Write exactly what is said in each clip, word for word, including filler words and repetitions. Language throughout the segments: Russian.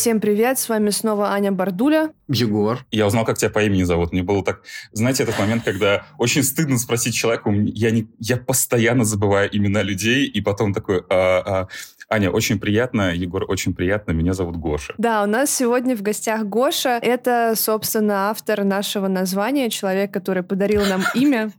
Всем привет, с вами снова Аня Бардуля. Егор. Я узнал, как тебя по имени зовут. Мне было так... Знаете, этот момент, когда очень стыдно спросить человеку, я, не... я постоянно забываю имена людей, и потом такой... А, а... Аня, очень приятно, Егор, очень приятно, меня зовут Гоша. Да, у нас сегодня в гостях Гоша. Это, собственно, автор нашего названия, человек, который подарил нам имя.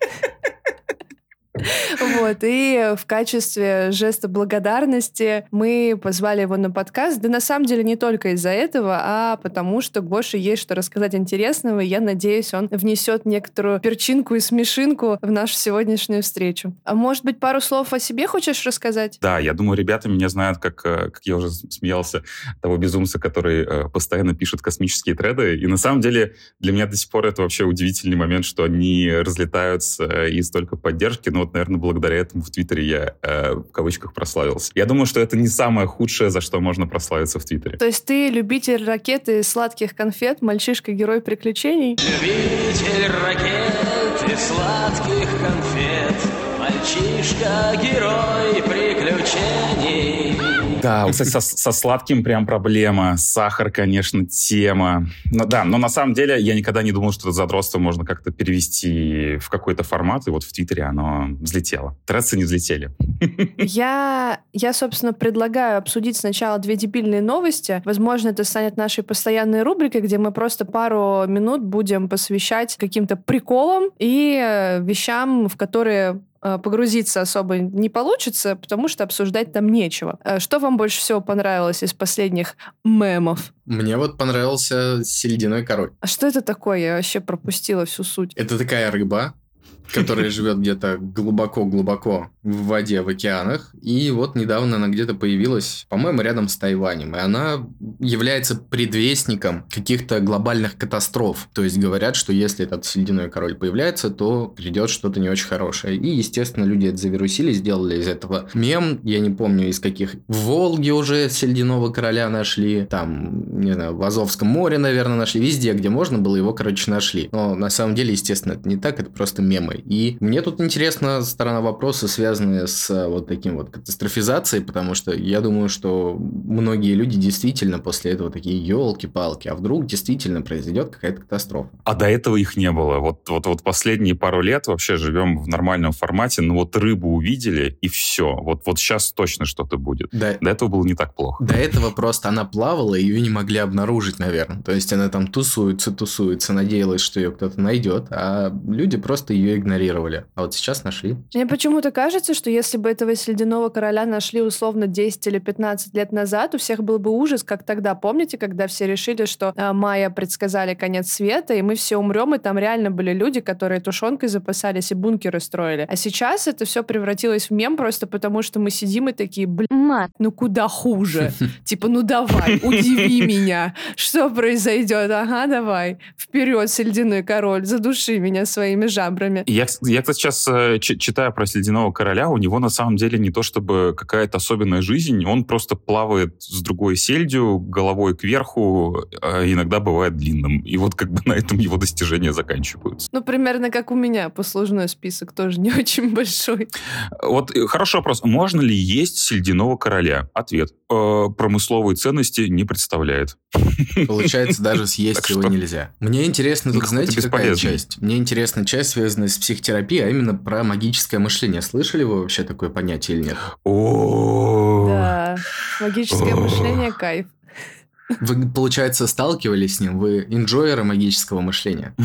Вот, и в качестве жеста благодарности мы позвали его на подкаст. Да на самом деле не только из-за этого, а потому что Гоше есть что рассказать интересного, и я надеюсь, он внесет некоторую перчинку и смешинку в нашу сегодняшнюю встречу. А может быть, пару слов о себе хочешь рассказать? Да, я думаю, ребята меня знают, как, как я уже смеялся, того безумца, который постоянно пишет космические треды. И на самом деле для меня до сих пор это вообще удивительный момент, что они разлетаются и столько поддержки, но вот наверное, благодаря этому в Твиттере я э, в кавычках прославился. Я думаю, что это не самое худшее, за что можно прославиться в Твиттере. То есть ты любитель ракеты, сладких конфет, мальчишка-герой приключений? Любитель ракеты, сладких конфет, мальчишка-герой приключений. Да, вот, кстати, со, со сладким прям проблема. Сахар, конечно, тема. Но, да, но на самом деле я никогда не думал, что это задротство можно как-то перевести в какой-то формат, и вот в Твиттере оно взлетело. Трассы не взлетели. Я, я, собственно, предлагаю обсудить сначала две дебильные новости. Возможно, это станет нашей постоянной рубрикой, где мы просто пару минут будем посвящать каким-то приколам и вещам, в которые... погрузиться особо не получится, потому что обсуждать там нечего. Что вам больше всего понравилось из последних мемов? Мне вот понравился Сельдяной король. А что это такое? Я вообще пропустила всю суть. Это такая рыба, которая живет где-то глубоко-глубоко в воде, в океанах. И вот недавно она где-то появилась, по-моему, рядом с Тайванем. И она является предвестником каких-то глобальных катастроф. То есть говорят, что если этот Сельдяной король появляется, то придет что-то не очень хорошее. И, естественно, люди это завирусили, сделали из этого мем. Я не помню, из каких. В Волге уже Сельдяного короля нашли. Там, не знаю, в Азовском море, наверное, нашли. Везде, где можно было, его, короче, нашли. Но на самом деле, естественно, это не так. Это просто мемы. И мне тут интересна сторона вопроса, связанная с вот таким вот катастрофизацией, потому что я думаю, что многие люди действительно после этого такие елки-палки, а вдруг действительно произойдет какая-то катастрофа. А до этого их не было. Вот, вот, вот последние пару лет вообще живем в нормальном формате, но вот рыбу увидели, и все. Вот, вот сейчас точно что-то будет. До... до этого было не так плохо. До этого просто она плавала, и ее не могли обнаружить, наверное. То есть она там тусуется, тусуется, надеялась, что ее кто-то найдет, а люди просто ее игнорировали. А вот сейчас нашли. Мне почему-то кажется, что если бы этого Сельдяного короля нашли условно десять или пятнадцать лет назад, у всех был бы ужас, как тогда. Помните, когда все решили, что э, майя предсказали конец света, и мы все умрем, и там реально были люди, которые тушенкой запасались и бункеры строили. А сейчас это все превратилось в мем просто потому, что мы сидим и такие, блин, ну куда хуже? Типа, ну давай, удиви меня. Что произойдет? Ага, давай. Вперед, Сельдяной король, задуши меня своими жабрами. Я, я, кстати, сейчас читаю про Сельдяного короля. У него, на самом деле, не то чтобы какая-то особенная жизнь. Он просто плавает с другой сельдью, головой кверху, а иногда бывает длинным. И вот как бы на этом его достижения заканчиваются. Ну, примерно как у меня. Послужной список тоже не очень большой. Вот хороший вопрос. Можно ли есть Сельдяного короля? Ответ. Э, промысловые ценности не представляет. Получается, даже съесть его нельзя. Мне интересно, знаете, какая часть? Мне интересна часть, связанная с психотерапией, а именно про магическое мышление. Слышали вы вообще такое понятие или нет? О, да, магическое мышление, кайф. Вы, получается, сталкивались с ним? Вы инжойеры магического мышления?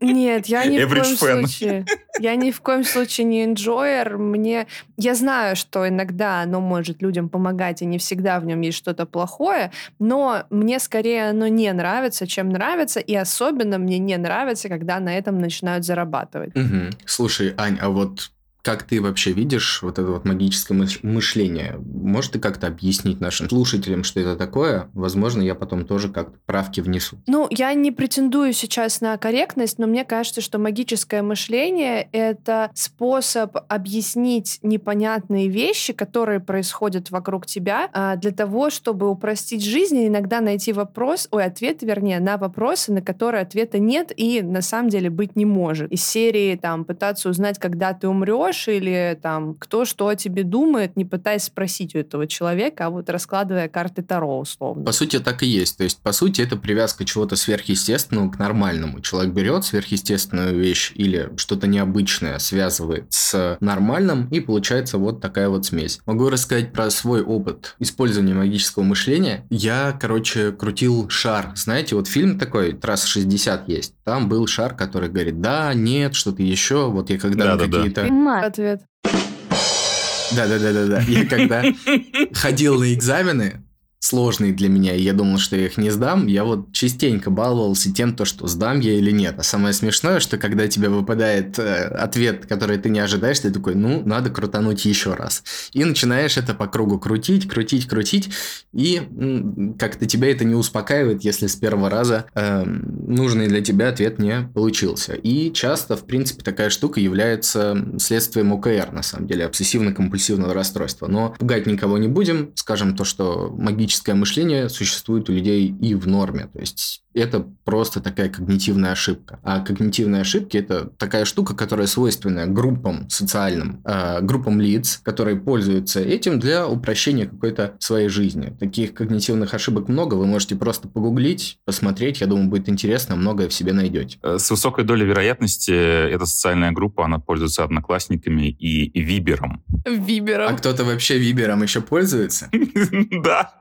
Нет, я ни в коем случае. Я ни в коем случае не инжойер. Мне... Я знаю, что иногда оно может людям помогать, и не всегда в нем есть что-то плохое, но мне скорее оно не нравится, чем нравится, и особенно мне не нравится, когда на этом начинают зарабатывать. Угу. Слушай, Ань, а вот... как ты вообще видишь вот это вот магическое мышление? Можешь ты как-то объяснить нашим слушателям, что это такое? Возможно, я потом тоже как-то правки внесу. Ну, я не претендую сейчас на корректность, но мне кажется, что магическое мышление — это способ объяснить непонятные вещи, которые происходят вокруг тебя, для того, чтобы упростить жизнь и иногда найти вопрос, ой, ответ, вернее, на вопросы, на которые ответа нет и на самом деле быть не может. Из серии там пытаться узнать, когда ты умрешь, живешь, или там кто что о тебе думает, не пытаясь спросить у этого человека, а вот раскладывая карты Таро условно. По сути, так и есть. То есть, по сути, это привязка чего-то сверхъестественного к нормальному. Человек берет сверхъестественную вещь или что-то необычное, связывает с нормальным, и получается вот такая вот смесь. Могу рассказать про свой опыт использования магического мышления. Я, короче, крутил шар. Знаете, вот фильм такой, «Трасса шестьдесят» есть. Там был шар, который говорит, да, нет, что-то еще. Вот я когда да, какие-то... Ответ. Да-да-да-да-да. Я когда ходил на экзамены, сложные для меня, и я думал, что я их не сдам, я вот частенько баловался тем, то, что сдам я или нет. А самое смешное, что когда тебе выпадает э, ответ, который ты не ожидаешь, ты такой, ну, надо крутануть еще раз. И начинаешь это по кругу крутить, крутить, крутить, и м- как-то тебя это не успокаивает, если с первого раза э, нужный для тебя ответ не получился. И часто, в принципе, такая штука является следствием о ка эр, на самом деле, обсессивно-компульсивного расстройства. Но пугать никого не будем, скажем то, что магически мышление существует у людей и в норме, то есть это просто такая когнитивная ошибка. А когнитивные ошибки – это такая штука, которая свойственна группам социальным, э, группам лиц, которые пользуются этим для упрощения какой-то своей жизни. Таких когнитивных ошибок много, вы можете просто погуглить, посмотреть, я думаю, будет интересно, многое в себе найдете. С высокой долей вероятности эта социальная группа, она пользуется одноклассниками и вибером. Вибером. А кто-то вообще вибером еще пользуется? Да.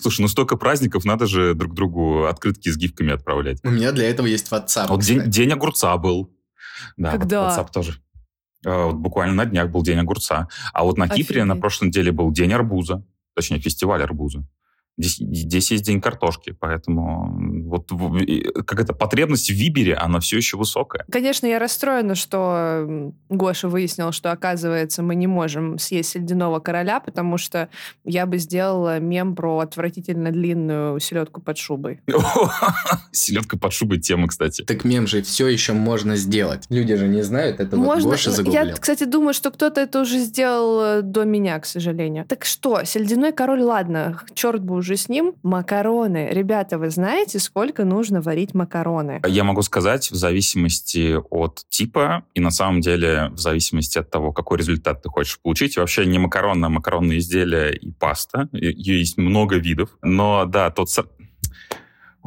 Слушай, ну столько праздников, надо же друг другу открытки с гифками отправлять. У меня для этого есть WhatsApp. Вот день, день огурца был. Да, когда? WhatsApp тоже. Вот буквально на днях был день огурца. А вот на Кипре Офигеть. На прошлой неделе был день арбуза. Точнее, фестиваль арбуза. Здесь, здесь есть день картошки, поэтому вот как это, потребность в вибере, она все еще высокая. Конечно, я расстроена, что Гоша выяснил, что, оказывается, мы не можем съесть сельдяного короля, потому что я бы сделала мем про отвратительно длинную селедку под шубой. Селедка под шубой тема, кстати. Так мем же все еще можно сделать. Люди же не знают, это вот Гоша загуглил. Я, кстати, думаю, что кто-то это уже сделал до меня, к сожалению. Так что, сельдяной король, ладно, черт бы уже уже с ним. Макароны. Ребята, вы знаете, сколько нужно варить макароны? Я могу сказать, в зависимости от типа, и на самом деле в зависимости от того, какой результат ты хочешь получить. Вообще не макароны, а макаронные изделия и паста. Ее есть много видов. Но да, тот...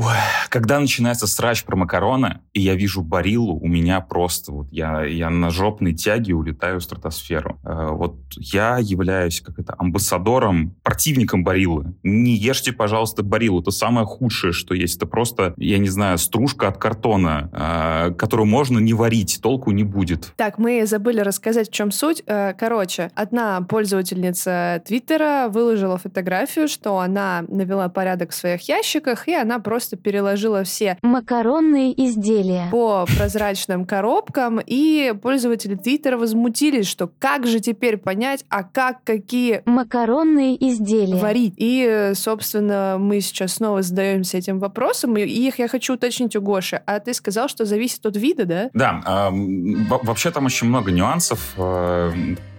Ой, когда начинается срач про макароны, и я вижу Бариллу, у меня просто... вот Я, я на жопной тяге улетаю в стратосферу. Э, вот я являюсь как это, амбассадором, противником Бариллы. Не ешьте, пожалуйста, Бариллу. Это самое худшее, что есть. Это просто, я не знаю, стружка от картона, э, которую можно не варить, толку не будет. Так, мы забыли рассказать, в чем суть. Э, короче, одна пользовательница Твиттера выложила фотографию, что она навела порядок в своих ящиках, и она просто переложила все макаронные изделия по прозрачным коробкам, и пользователи Твиттера возмутились, что как же теперь понять, а как какие макаронные изделия варить. И, собственно, мы сейчас снова задаемся этим вопросом, и их я хочу уточнить у Гоши. А ты сказал, что зависит от вида, да? Да. Вообще там очень много нюансов.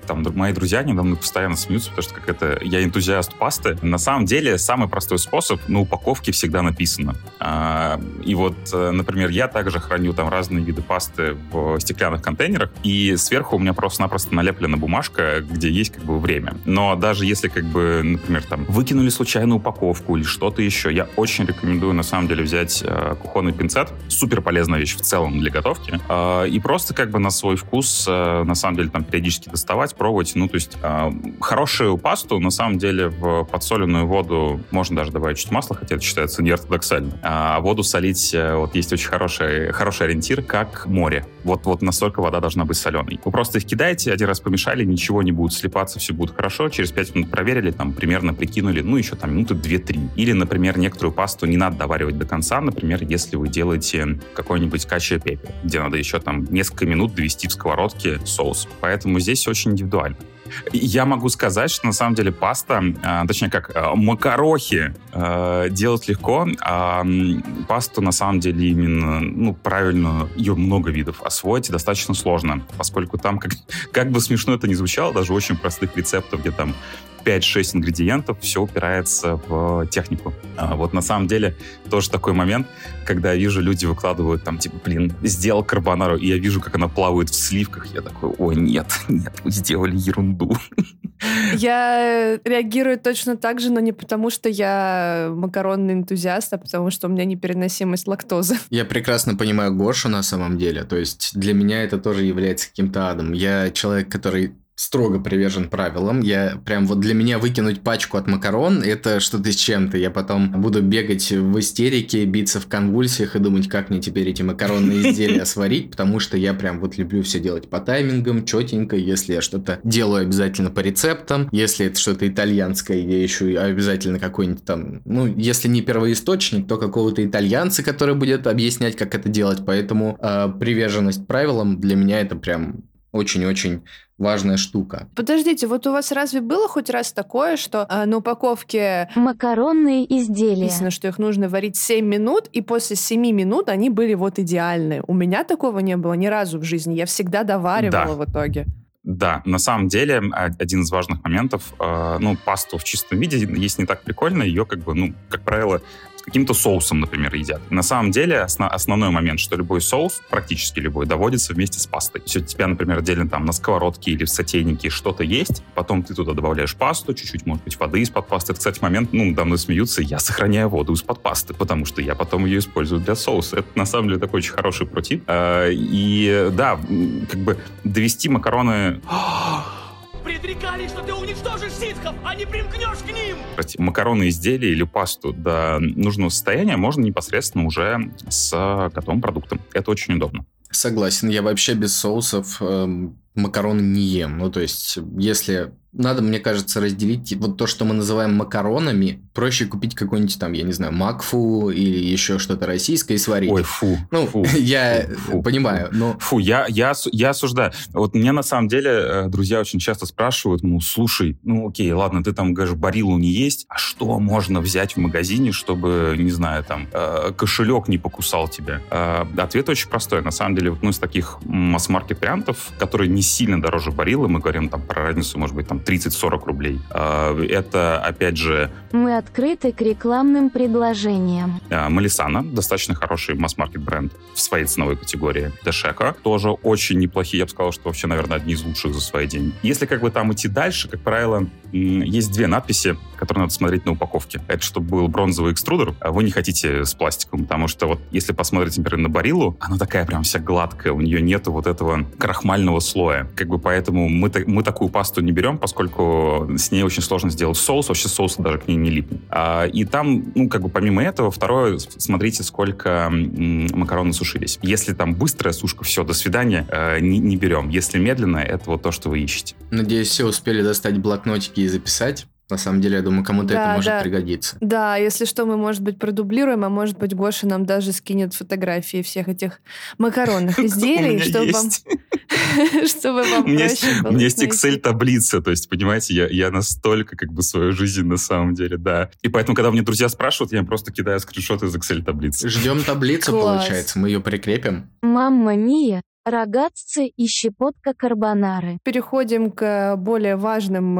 Там, мои друзья недавно постоянно смеются, потому что как это, я энтузиаст пасты. На самом деле, самый простой способ, на упаковке всегда написано. А, и вот, например, я также храню там разные виды пасты в стеклянных контейнерах, и сверху у меня просто-напросто налеплена бумажка, где есть как бы время. Но даже если, как бы, например, там, выкинули случайно упаковку или что-то еще, я очень рекомендую, на самом деле, взять э, кухонный пинцет. Супер полезная вещь в целом для готовки. Э, и просто как бы на свой вкус, э, на самом деле, там, периодически доставать, пробовать. Ну, то есть э, хорошую пасту, на самом деле, в подсоленную воду можно даже добавить чуть масла, хотя это считается неортодоксально. А воду солить, вот есть очень хороший, хороший ориентир, как море. Вот, вот настолько вода должна быть соленой. Вы просто их кидаете, один раз помешали, ничего не будет слипаться, все будет хорошо. Через пять минут проверили, там, примерно прикинули, ну, еще там минуты две-три. Или, например, некоторую пасту не надо доваривать до конца, например, если вы делаете какой-нибудь кача-пепе, где надо еще там несколько минут довести в сковородке соус. Поэтому здесь очень индивидуально. Я могу сказать, что на самом деле паста, а, точнее как, а, макарохи а, делать легко, а пасту на самом деле именно, ну, правильно, ее много видов освоить достаточно сложно, поскольку там, как, как бы смешно это ни звучало, даже очень простых рецептов, где там пять-шесть ингредиентов, все упирается в технику. А вот на самом деле тоже такой момент, когда я вижу, люди выкладывают там, типа, блин, сделал карбонару, и я вижу, как она плавает в сливках, я такой, о, нет, нет, вы сделали ерунду. Я реагирую точно так же, но не потому, что я макаронный энтузиаст, а потому, что у меня непереносимость лактозы. Я прекрасно понимаю Гошу на самом деле, то есть для меня это тоже является каким-то адом. Я человек, который строго привержен правилам. Я прям вот для меня выкинуть пачку от макарон — это что-то с чем-то. Я потом буду бегать в истерике, биться в конвульсиях и думать, как мне теперь эти макаронные изделия сварить, потому что я прям вот люблю все делать по таймингам, четенько. Если я что-то делаю, обязательно по рецептам. Если это что-то итальянское, я ищу обязательно какой-нибудь там, ну, если не первоисточник, то какого-то итальянца, который будет объяснять, как это делать. Поэтому э, приверженность правилам для меня это прям очень-очень важная штука. Подождите, вот у вас разве было хоть раз такое, что а, на упаковке макаронные изделия написано, что их нужно варить семь минут, и после семи минут они были вот идеальны? У меня такого не было ни разу в жизни. Я всегда доваривала да. в итоге. Да, на самом деле один из важных моментов, э, ну, пасту в чистом виде есть не так прикольно, ее как бы, ну, как правило, с каким-то соусом, например, едят. На самом деле осно- основной момент, что любой соус, практически любой, доводится вместе с пастой. Если у тебя, например, отдельно там на сковородке или в сотейнике что-то есть, потом ты туда добавляешь пасту, чуть-чуть, может быть, воды из-под пасты. Это, кстати, момент, ну, давно смеются, я сохраняю воду из-под пасты, потому что я потом ее использую для соуса. Это, на самом деле, такой очень хороший против. Э, и, да, как бы довести макароны... Предрекали, что ты уничтожишь ситхов, а не примкнешь к ним! Макароны, изделия или пасту до нужного состояния можно непосредственно уже с готовым продуктом. Это очень удобно. Согласен, я вообще без соусов э, макароны не ем. Ну, то есть, если надо, мне кажется, разделить вот то, что мы называем макаронами, проще купить какой-нибудь там, я не знаю, макфу или еще что-то российское и сварить. Ой, фу. Ну, фу, я фу, понимаю, фу, но... Фу, я, я, я осуждаю. Вот меня на самом деле друзья очень часто спрашивают, ну, слушай, ну, окей, ладно, ты там, говоришь, Бариллу не есть, а что можно взять в магазине, чтобы, не знаю, там, кошелек не покусал тебя? Ответ очень простой. На самом деле, или вот, ну, из таких масс-маркет вариантов, которые не сильно дороже Бариллы, мы говорим там про разницу, может быть, там тридцать-сорок рублей. Это, опять же... Мы открыты к рекламным предложениям. Малисана, достаточно хороший масс-маркет бренд в своей ценовой категории. Дешека, тоже очень неплохие, я бы сказал, что вообще, наверное, одни из лучших за свои деньги. Если как бы там идти дальше, как правило, есть две надписи, которые надо смотреть на упаковке. Это чтобы был бронзовый экструдер, а вы не хотите с пластиком, потому что вот если посмотрите, например, на Бариллу, она такая прям вся гладкая, у нее нету вот этого крахмального слоя. Как бы поэтому мы, мы такую пасту не берем, поскольку с ней очень сложно сделать соус, вообще соус даже к ней не липнет. А, и там, ну, как бы помимо этого, второе, смотрите, сколько м- макарон насушились. Если там быстрая сушка, все, до свидания, э, не, не берем. Если медленно, это вот то, что вы ищете. Надеюсь, все успели достать блокнотики и записать. На самом деле, я думаю, кому-то да, это может да. пригодиться. Да, если что, мы, может быть, продублируем, а может быть, Гоша нам даже скинет фотографии всех этих макаронных изделий, чтобы вам чтобы вам проще было. У меня есть Excel-таблица, то есть, понимаете, я настолько как бы свою жизнь на самом деле, да. И поэтому, когда мне друзья спрашивают, я просто кидаю скриншоты из Excel-таблицы. Ждем таблицу, получается, мы ее прикрепим. Мамма мия. Рогатцы и щепотка карбонары. Переходим к более важным,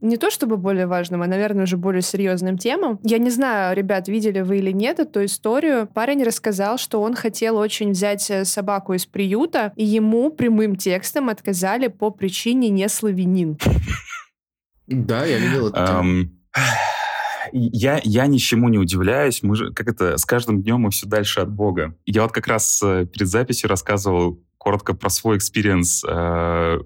не то чтобы более важным, а, наверное, уже более серьезным темам. Я не знаю, ребят, видели вы или нет эту историю. Парень рассказал, что он хотел очень взять собаку из приюта, и ему прямым текстом отказали по причине не славянин. Да, я видел это. Я, я ничему не удивляюсь. Мы же, как это, с каждым днем мы все дальше от Бога. Я вот как раз перед записью рассказывал коротко про свой экспириенс э,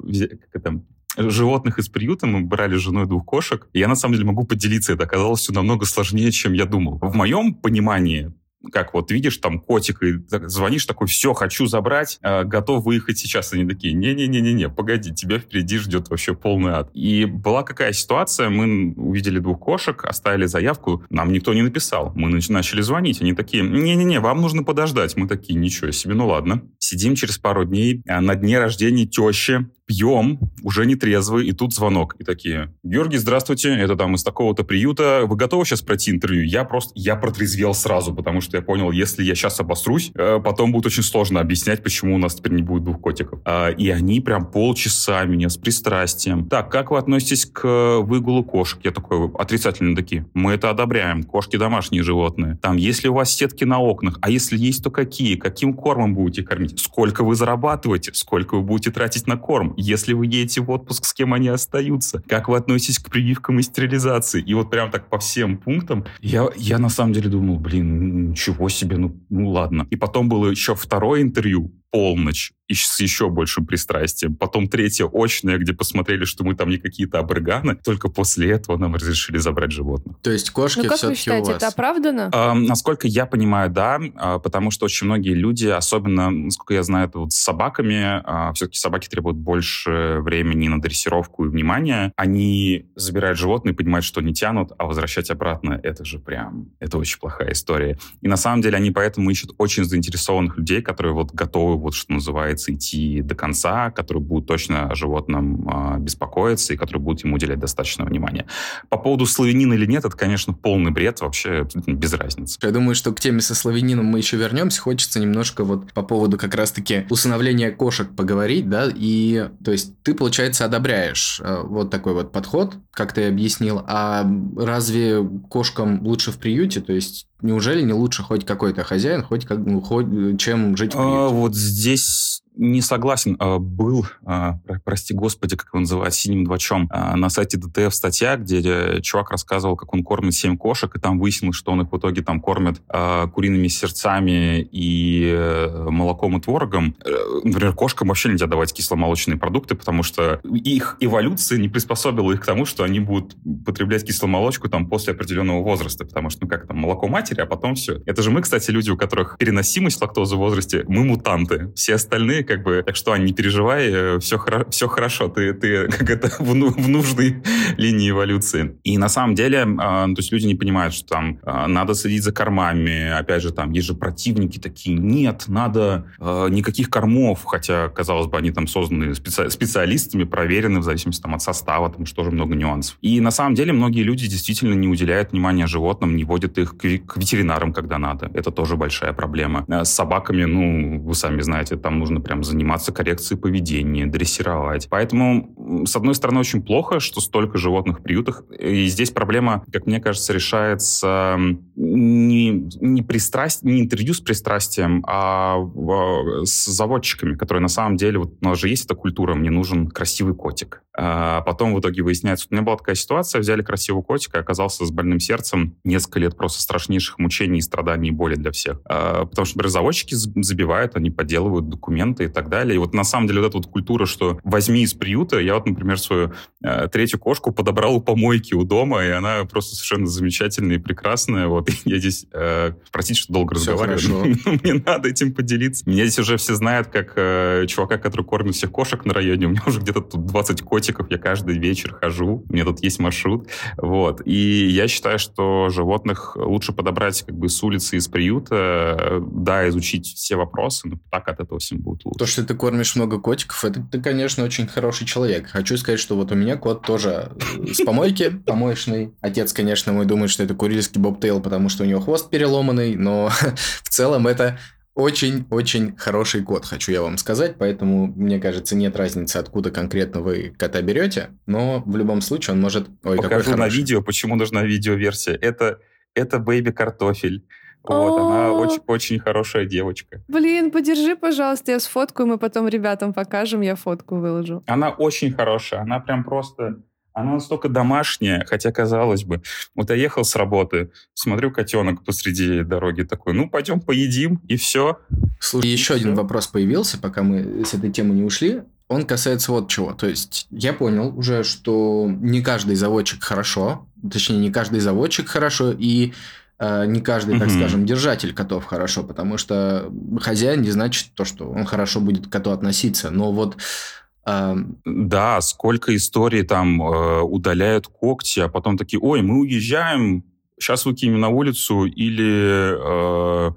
животных из приюта. Мы брали с женой двух кошек. И я, на самом деле, могу поделиться. Это оказалось все намного сложнее, чем я думал. В моем понимании... Как вот видишь там котик, и звонишь такой, все, хочу забрать, э, готов выехать сейчас. Они такие, не-не-не-не-не, погоди, тебя впереди ждет вообще полный ад. И была какая ситуация, мы увидели двух кошек, оставили заявку, нам никто не написал. Мы начали звонить, они такие, не-не-не, вам нужно подождать. Мы такие, ничего себе, ну ладно. Сидим через пару дней, на дне рождения тещи пьем, уже не трезвый, и тут звонок. И такие: Георгий, здравствуйте, это там из такого-то приюта. Вы готовы сейчас пройти интервью? Я просто, я протрезвел сразу, потому что я понял, если я сейчас обосрусь, потом будет очень сложно объяснять, почему у нас теперь не будет двух котиков. И они прям полчаса меня с пристрастием. Так, как вы относитесь к выгулу кошек? Я такой, отрицательно такие. Мы это одобряем. Кошки домашние животные. Там, если у вас сетки на окнах, а если есть, то какие? Каким кормом будете кормить? Сколько вы зарабатываете? Сколько вы будете тратить на корм? Если вы едете в отпуск, с кем они остаются? Как вы относитесь к прививкам и стерилизации? И вот прям так по всем пунктам. Я, я на самом деле думал, блин, ничего себе, ну, ну ладно. И потом было еще второе интервью. Полночь и с еще большим пристрастием. Потом третье очное, где посмотрели, что мы там не какие-то абориганы. Только после этого нам разрешили забрать животных. То есть кошки все-таки у вас? Ну как вы считаете, это оправдано? А, насколько я понимаю, да. А, потому что очень многие люди, особенно, насколько я знаю, это вот с собаками, а, все-таки собаки требуют больше времени на дрессировку и внимания. Они забирают животные, понимают, что не тянут, а возвращать обратно, это же прям, это очень плохая история. И на самом деле они поэтому ищут очень заинтересованных людей, которые вот готовы вот что называется, идти до конца, которые будут точно о животном э, беспокоиться и которые будут ему уделять достаточно внимания. По поводу славянина или нет, это, конечно, полный бред, вообще без разницы. Я думаю, что к теме со славянином мы еще вернемся. Хочется немножко вот по поводу как раз-таки усыновления кошек поговорить, да, и, то есть, ты, получается, одобряешь э, вот такой вот подход, как ты объяснил, а разве кошкам лучше в приюте, то есть, неужели не лучше хоть какой-то хозяин, хоть как, ну, хоть, чем жить в приюте? А, вот здесь... Не согласен. Был, прости господи, как его называют, синим двачом, на сайте ДТФ статья, где чувак рассказывал, как он кормит семь кошек, и там выяснилось, что он их в итоге там кормит куриными сердцами и молоком и творогом. Например, кошкам вообще нельзя давать кисломолочные продукты, потому что их эволюция не приспособила их к тому, что они будут потреблять кисломолочку там после определенного возраста, потому что, ну как там, молоко матери, а потом все. Это же мы, кстати, люди, у которых переносимость лактозы в возрасте, мы мутанты. Все остальные как бы, так что, Ань, не переживай, все, хоро- все хорошо, ты, ты как это в, ну, в нужной линии эволюции. И на самом деле, э, то есть люди не понимают, что там э, надо следить за кормами, опять же, там есть же противники такие, нет, надо э, никаких кормов, хотя, казалось бы, они там созданы специ- специалистами, проверены в зависимости там, от состава, там что же много нюансов. И на самом деле многие люди действительно не уделяют внимания животным, не водят их к, к ветеринарам, когда надо. Это тоже большая проблема. С собаками, ну, вы сами знаете, там нужно прям заниматься коррекцией поведения, дрессировать. Поэтому, с одной стороны, очень плохо, что столько животных в приютах. И здесь проблема, как мне кажется, решается не, не, пристрасть, не интервью с пристрастием, а с заводчиками, которые на самом деле... Вот, у нас же есть эта культура, мне нужен красивый котик. А потом в итоге выясняется... У меня была такая ситуация, взяли красивого котика, оказался с больным сердцем, несколько лет просто страшнейших мучений, страданий и боли для всех. А, потому что, например, заводчики забивают, они подделывают документы, и так далее. И вот на самом деле вот эта вот культура, что возьми из приюта, я вот, например, свою э, третью кошку подобрал у помойки у дома, и она просто совершенно замечательная и прекрасная. Вот и я здесь, э, простите, что долго все разговариваю, но, но мне надо этим поделиться. Меня здесь уже все знают как э, чувака, который кормит всех кошек на районе. У меня уже где-то тут двадцать котиков, я каждый вечер хожу, у меня тут есть маршрут. Вот. И я считаю, что животных лучше подобрать как бы с улицы, из приюта, да, изучить все вопросы, но так от этого всем будет лучше. То, что ты кормишь много котиков, это ты, конечно, очень хороший человек. Хочу сказать, что вот у меня кот тоже с помойки, помоечный. Отец, конечно, мой думает, что это курильский бобтейл, потому что у него хвост переломанный, но в целом это... Очень-очень хороший кот, хочу я вам сказать, поэтому, мне кажется, нет разницы, откуда конкретно вы кота берете, но в любом случае он может... Ой, покажу какой хороший. На видео, почему нужна видеоверсия. Это, это бэйби-картофель. Вот, О-о-о. Она очень, очень хорошая девочка. Блин, подержи, пожалуйста, я сфоткаю, мы потом ребятам покажем, я фотку выложу. Она очень хорошая, она прям просто... Она настолько домашняя, хотя, казалось бы, вот я ехал с работы, смотрю, котенок посреди дороги такой, ну, пойдем поедим, и все. Слушай, и еще все. Один вопрос появился, пока мы с этой темы не ушли. Он касается вот чего. То есть я понял уже, что не каждый заводчик хорошо, точнее, не каждый заводчик хорошо, и... не каждый, так mm-hmm. скажем, держатель котов хорошо, потому что хозяин не значит то, что он хорошо будет к коту относиться, но вот... Э... Да, сколько историй там удаляют когти, а потом такие, ой, мы уезжаем, сейчас выкинем на улицу, или... Э...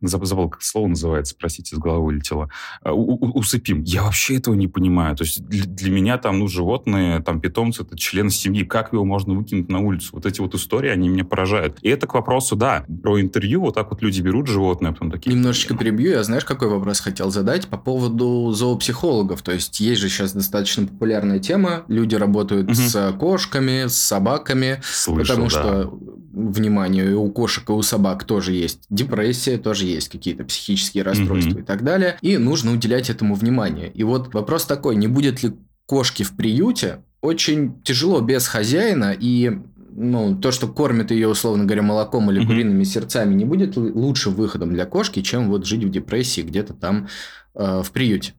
забыл, как слово называется, простите, с головы улетело, усыпим. Я вообще этого не понимаю. То есть для, для меня там, ну, животные, там, питомцы, это член семьи. Как его можно выкинуть на улицу? Вот эти вот истории, они меня поражают. И это к вопросу, да, про интервью. Вот так вот люди берут животное, потом такие... Немножечко перебью. Я, знаешь, какой вопрос хотел задать по поводу зоопсихологов. То есть есть же сейчас достаточно популярная тема. Люди работают угу. с кошками, с собаками. Слышал, потому да. что, внимание, и у кошек, и у собак тоже есть депрессия, тоже есть какие-то психические расстройства mm-hmm. и так далее, и нужно уделять этому внимание. И вот вопрос такой, не будет ли кошки в приюте очень тяжело без хозяина, и ну, то, что кормят ее, условно говоря, молоком или mm-hmm. куриными сердцами, не будет лучшим выходом для кошки, чем вот жить в депрессии где-то там э, в приюте?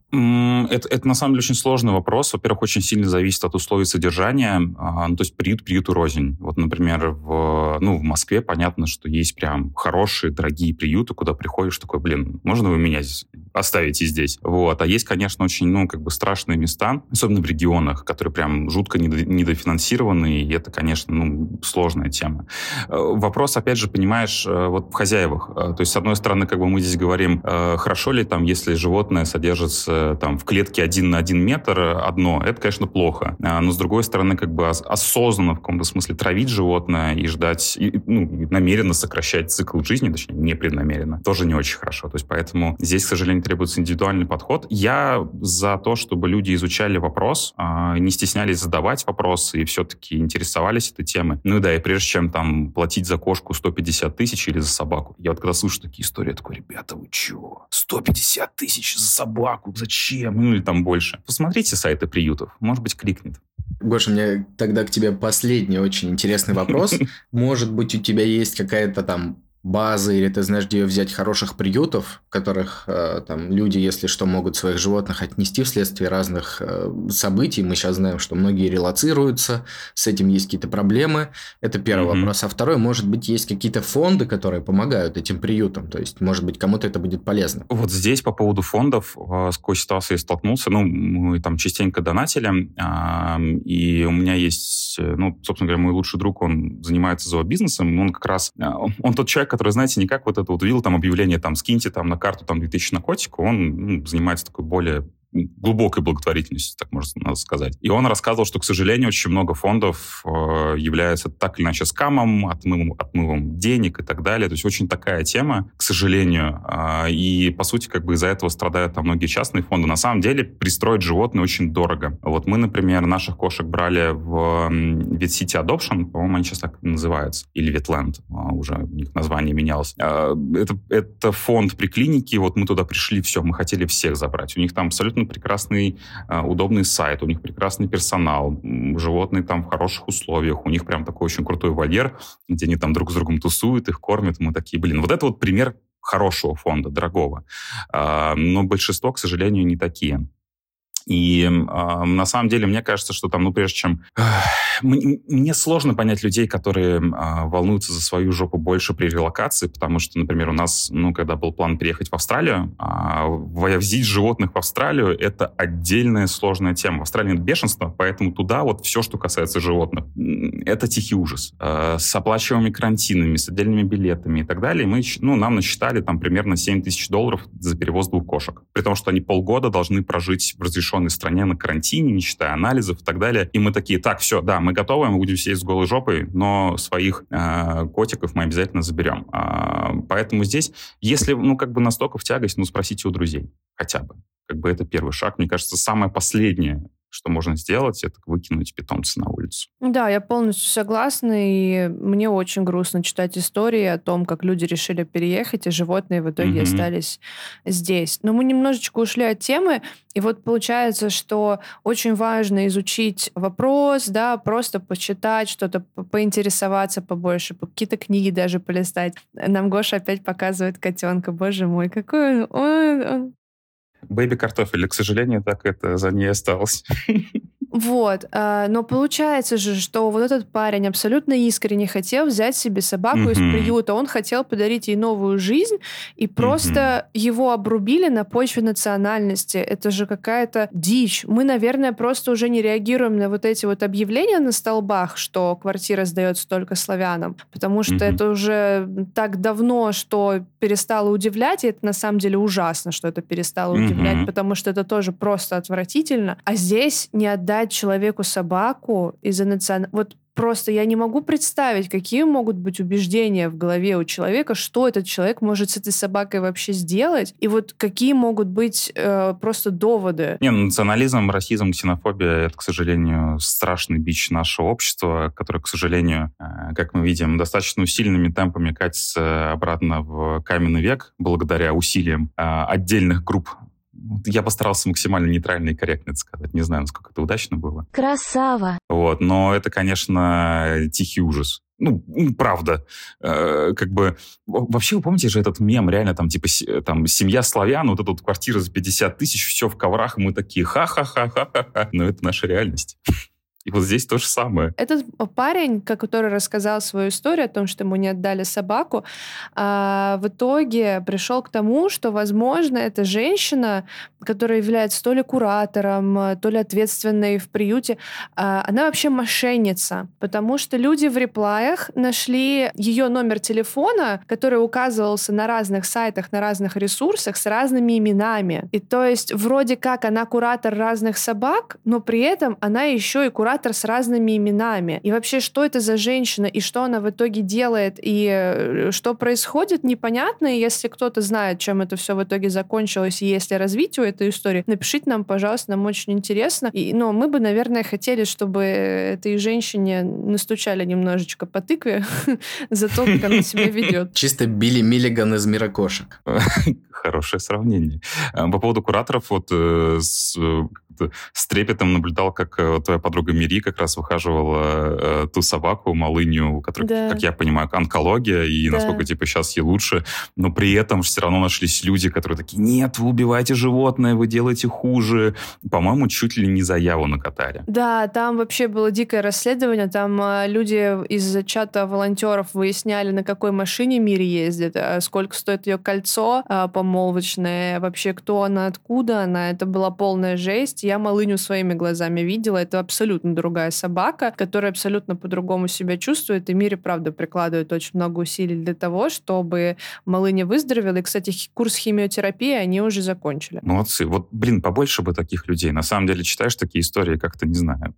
Это, это, на самом деле, очень сложный вопрос. Во-первых, очень сильно зависит от условий содержания. А, ну, то есть приют, приюту рознь. Вот, например, в, ну, в Москве понятно, что есть прям хорошие, дорогие приюты, куда приходишь, такой, блин, можно вы меня здесь оставите здесь? Вот. А есть, конечно, очень, ну, как бы страшные места, особенно в регионах, которые прям жутко недофинансированы, и это, конечно, ну, сложная тема. Вопрос, опять же, понимаешь, вот в хозяевах. То есть, с одной стороны, как бы мы здесь говорим, хорошо ли там, если животное содержится там, в клетке один на один метр одно, это, конечно, плохо. Но, с другой стороны, как бы осознанно в каком-то смысле травить животное и ждать, и, ну, намеренно сокращать цикл жизни, точнее, непреднамеренно, тоже не очень хорошо. То есть, поэтому здесь, к сожалению, требуется индивидуальный подход. Я за то, чтобы люди изучали вопрос, не стеснялись задавать вопросы и все-таки интересовались этой темой. Ну и да, и прежде чем там платить за кошку сто пятьдесят тысяч или за собаку. Я вот когда слышу такие истории, я такой, ребята, вы чего? сто пятьдесят тысяч за собаку? Зачем? Чем? Ну или там больше. Посмотрите сайты приютов, может быть, кликнет. Гоша, у меня тогда к тебе последний очень интересный вопрос. Может быть, у тебя есть какая-то там база, или ты знаешь, где взять хороших приютов, в которых э, там люди, если что, могут своих животных отнести вследствие разных э, событий. Мы сейчас знаем, что многие релоцируются, с этим есть какие-то проблемы. Это первый mm-hmm. вопрос. А второй, может быть, есть какие-то фонды, которые помогают этим приютам? То есть, может быть, кому-то это будет полезно. Вот здесь по поводу фондов, э, с какой ситуацией я столкнулся. Ну, мы там частенько донатили, э, и у меня есть, ну, собственно говоря, мой лучший друг, он занимается зообизнесом, он как раз, э, он тот человек, который, знаете, не как вот это вот видел там объявление, там, скиньте там на карту там две тысячи на котику, он ну, занимается такой более глубокой благотворительностью, так можно сказать. И он рассказывал, что, к сожалению, очень много фондов э, являются так или иначе скамом, отмывом, отмывом денег и так далее. То есть очень такая тема, к сожалению. Э, и, по сути, как бы из-за этого страдают там многие частные фонды. На самом деле пристроить животное очень дорого. Вот мы, например, наших кошек брали в э, Витсити Адопшн, по-моему, они сейчас так называются, или Витленд, э, уже у них название менялось. Э, это, это фонд при клинике, вот мы туда пришли, все, мы хотели всех забрать. У них там абсолютно прекрасный, удобный сайт, у них прекрасный персонал, животные там в хороших условиях, у них прям такой очень крутой вольер, где они там друг с другом тусуют, их кормят, мы такие, блин, вот это вот пример хорошего фонда, дорогого. Но большинство, к сожалению, не такие. И э, на самом деле, мне кажется, что там, ну, прежде чем... Э, мне, мне сложно понять людей, которые э, волнуются за свою жопу больше при релокации, потому что, например, у нас, ну, когда был план переехать в Австралию, э, возить животных в Австралию — это отдельная сложная тема. В Австралии нет бешенства, поэтому туда вот все, что касается животных, это тихий ужас. Э, с оплачиваемыми карантинами, с отдельными билетами и так далее. Мы, ну, нам насчитали там примерно семь тысяч долларов за перевоз двух кошек. При том, что они полгода должны прожить в разрешенном стране на карантине, не считая анализов и так далее. И мы такие, так, все, да, мы готовы, мы будем сидеть с голой жопой, но своих э, котиков мы обязательно заберем. Э, поэтому здесь, если, ну, как бы настолько в тягость, ну, спросите у друзей хотя бы. Как бы это первый шаг. Мне кажется, самое последнее, что можно сделать, это выкинуть питомца на улицу. Да, я полностью согласна, и мне очень грустно читать истории о том, как люди решили переехать, и животные в итоге mm-hmm. остались здесь. Но мы немножечко ушли от темы, и вот получается, что очень важно изучить вопрос, да, просто почитать что-то, поинтересоваться побольше, какие-то книги даже полистать. Нам Гоша опять показывает котенка, боже мой, какой он... он, он. Бэби-картофель, к сожалению, так это за ней осталось. Вот. Но получается же, что вот этот парень абсолютно искренне хотел взять себе собаку mm-hmm. из приюта. Он хотел подарить ей новую жизнь, и просто mm-hmm. его обрубили на почве национальности. Это же какая-то дичь. Мы, наверное, просто уже не реагируем на вот эти вот объявления на столбах, что квартира сдается только славянам, потому что mm-hmm. это уже так давно, что перестало удивлять, и это на самом деле ужасно, что это перестало mm-hmm. удивлять, потому что это тоже просто отвратительно. А здесь не отдать человеку собаку из-за национальности... Вот просто я не могу представить, какие могут быть убеждения в голове у человека, что этот человек может с этой собакой вообще сделать, и вот какие могут быть э, просто доводы. Не, ну, национализм, расизм, ксенофобия — это, к сожалению, страшный бич нашего общества, который, к сожалению, э, как мы видим, достаточно сильными темпами катится обратно в каменный век благодаря усилиям э, отдельных групп. Я постарался максимально нейтрально и корректно это сказать. Не знаю, насколько это удачно было. Красава! Вот, но это, конечно, тихий ужас. Ну, правда. Э, как бы... Вообще, вы помните же этот мем, реально, там, типа, там, семья славян, вот эта вот квартира за пятьдесят тысяч, все в коврах, мы такие ха-ха-ха-ха-ха. Но это наша реальность. И вот здесь то же самое. Этот парень, который рассказал свою историю о том, что ему не отдали собаку, в итоге пришел к тому, что, возможно, эта женщина, которая является то ли куратором, то ли ответственной в приюте, она вообще мошенница, потому что люди в реплаях нашли ее номер телефона, который указывался на разных сайтах, на разных ресурсах с разными именами. И то есть вроде как она куратор разных собак, но при этом она еще и куратор с разными именами. И вообще, что это за женщина, и что она в итоге делает, и что происходит, непонятно. И если кто-то знает, чем это все в итоге закончилось, и если развить у этой истории, напишите нам, пожалуйста, нам очень интересно. И, но мы бы, наверное, хотели, чтобы этой женщине настучали немножечко по тыкве за то, как она себя ведет. Чисто Билли Миллиган из «Мира кошек». Хорошее сравнение. По поводу кураторов, вот с, с трепетом наблюдал, как твоя подруга Мири как раз выхаживала ту собаку, малыню, у которой, да. как я понимаю, онкология, и да. насколько типа сейчас ей лучше. Но при этом все равно нашлись люди, которые такие: нет, вы убиваете животное, вы делаете хуже. По-моему, чуть ли не заяву накатали. Да, там вообще было дикое расследование. Там люди из чата волонтеров выясняли, на какой машине Мири ездит, сколько стоит ее кольцо, по-моему, молвочная, вообще кто она, откуда она. Это была полная жесть. Я малыню своими глазами видела. Это абсолютно другая собака, которая абсолютно по-другому себя чувствует. И Мире, правда, прикладывает очень много усилий для того, чтобы малыня выздоровела. И, кстати, курс химиотерапии они уже закончили. Молодцы. Вот, блин, побольше бы таких людей. На самом деле, читаешь такие истории, как-то, не знаю,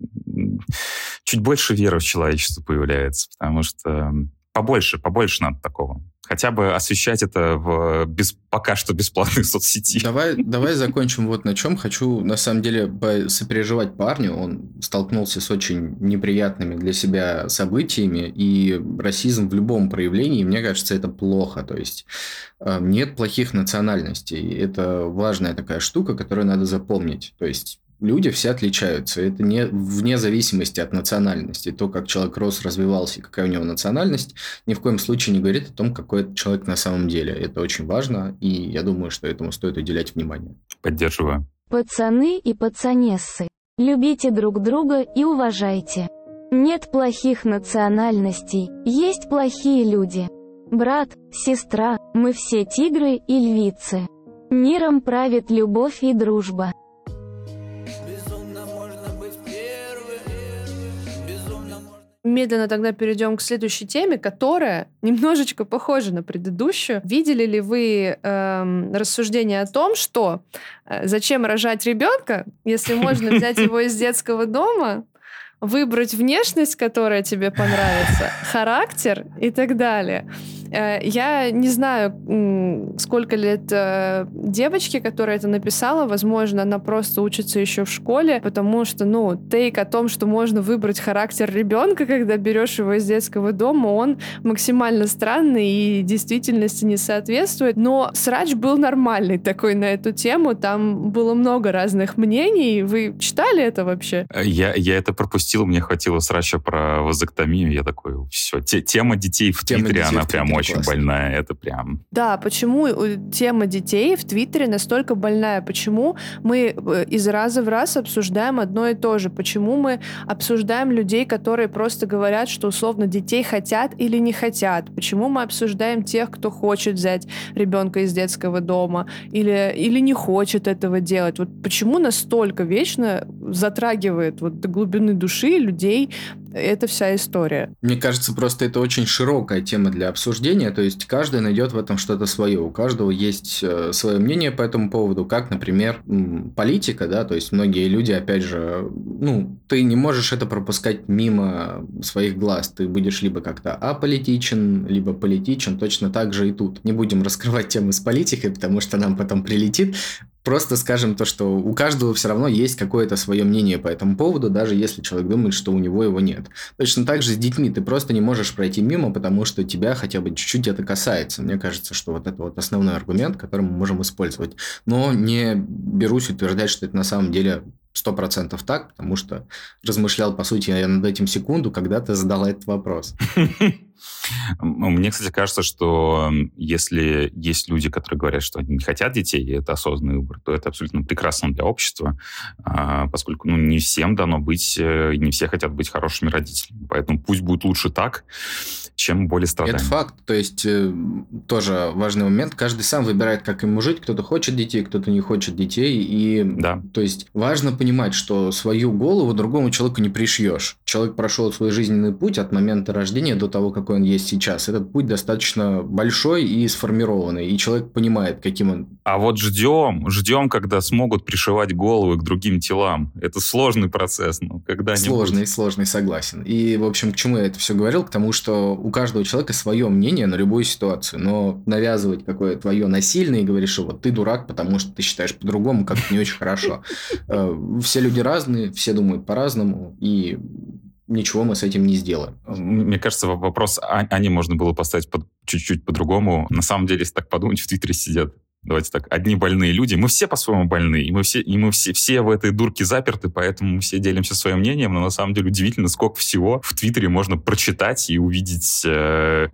чуть больше веры в человечество появляется, потому что побольше, побольше надо такого. Хотя бы освещать это в без, пока что бесплатных соцсетей. Давай, давай закончим вот на чем. Хочу, на самом деле, сопереживать парню. Он столкнулся с очень неприятными для себя событиями, и расизм в любом проявлении, мне кажется, это плохо. То есть нет плохих национальностей. Это важная такая штука, которую надо запомнить. То есть люди все отличаются. Это не, вне зависимости от национальности. То, как человек рос, развивался и какая у него национальность, ни в коем случае не говорит о том, какой это человек на самом деле. Это очень важно, и я думаю, что этому стоит уделять внимание. Поддерживаю. Пацаны и пацанессы, любите друг друга и уважайте. Нет плохих национальностей, есть плохие люди. Брат, сестра, мы все тигры и львицы. Миром правит любовь и дружба. Медленно тогда перейдем к следующей теме, которая немножечко похожа на предыдущую. Видели ли вы эм, рассуждение о том, что э, зачем рожать ребенка, если можно взять его из детского дома, выбрать внешность, которая тебе понравится, характер и так далее? Я не знаю, сколько лет девочке, которая это написала. Возможно, она просто учится еще в школе, потому что, ну, тейк о том, что можно выбрать характер ребенка, когда берешь его из детского дома, он максимально странный и действительности не соответствует. Но срач был нормальный такой на эту тему. Там было много разных мнений. Вы читали это вообще? Я, я это пропустил. Мне хватило срача про вазэктомию. Я такой: все, тема детей в Твиттере, она прям очень классно. Больная, это прям... Да, почему тема детей в Твиттере настолько больная? Почему мы из раза в раз обсуждаем одно и то же? Почему мы обсуждаем людей, которые просто говорят, что условно детей хотят или не хотят? Почему мы обсуждаем тех, кто хочет взять ребенка из детского дома или, или не хочет этого делать? Вот почему настолько вечно затрагивает вот до глубины души людей эта вся история? Мне кажется, просто это очень широкая тема для обсуждения, то есть каждый найдет в этом что-то свое, у каждого есть свое мнение по этому поводу, как, например, политика, да, то есть многие люди, опять же, ну, ты не можешь это пропускать мимо своих глаз, ты будешь либо как-то аполитичен, либо политичен, точно так же и тут. Не будем раскрывать темы с политикой, потому что нам потом прилетит. Просто скажем то, что у каждого все равно есть какое-то свое мнение по этому поводу, даже если человек думает, что у него его нет. Точно так же с детьми. Ты просто не можешь пройти мимо, потому что тебя хотя бы чуть-чуть это касается. Мне кажется, что вот это вот основной аргумент, который мы можем использовать. Но не берусь утверждать, что это на самом деле сто процентов так, потому что размышлял, по сути, я над этим секунду, когда ты задала этот вопрос. Мне, кстати, кажется, что если есть люди, которые говорят, что они не хотят детей, и это осознанный выбор, то это абсолютно прекрасно для общества, поскольку ну, не всем дано быть, не все хотят быть хорошими родителями. Поэтому пусть будет лучше так, чем более страдаем. Это факт. То есть тоже важный момент. Каждый сам выбирает, как ему жить. Кто-то хочет детей, кто-то не хочет детей. И да. То есть важно понимать, что свою голову другому человеку не пришьешь. Человек прошел свой жизненный путь от момента рождения до того, как какой он есть сейчас. Этот путь достаточно большой и сформированный, и человек понимает, каким он... А вот ждем, ждем, когда смогут пришивать головы к другим телам. Это сложный процесс, но когда-нибудь... Сложный, сложный, согласен. И, в общем, к чему я это все говорил? К тому, что у каждого человека свое мнение на любую ситуацию, но навязывать какое-то твое насильное и говоришь, что вот ты дурак, потому что ты считаешь по-другому, как-то не очень хорошо. Все люди разные, все думают по-разному, и... ничего мы с этим не сделаем. Мне кажется, вопрос Ане можно было поставить под, чуть-чуть по-другому. На самом деле, если так подумать, в Твиттере сидят, давайте так, одни больные люди. Мы все по-своему больные, и мы, все, и мы все, все в этой дурке заперты, поэтому мы все делимся своим мнением. Но на самом деле удивительно, сколько всего в Твиттере можно прочитать и увидеть э,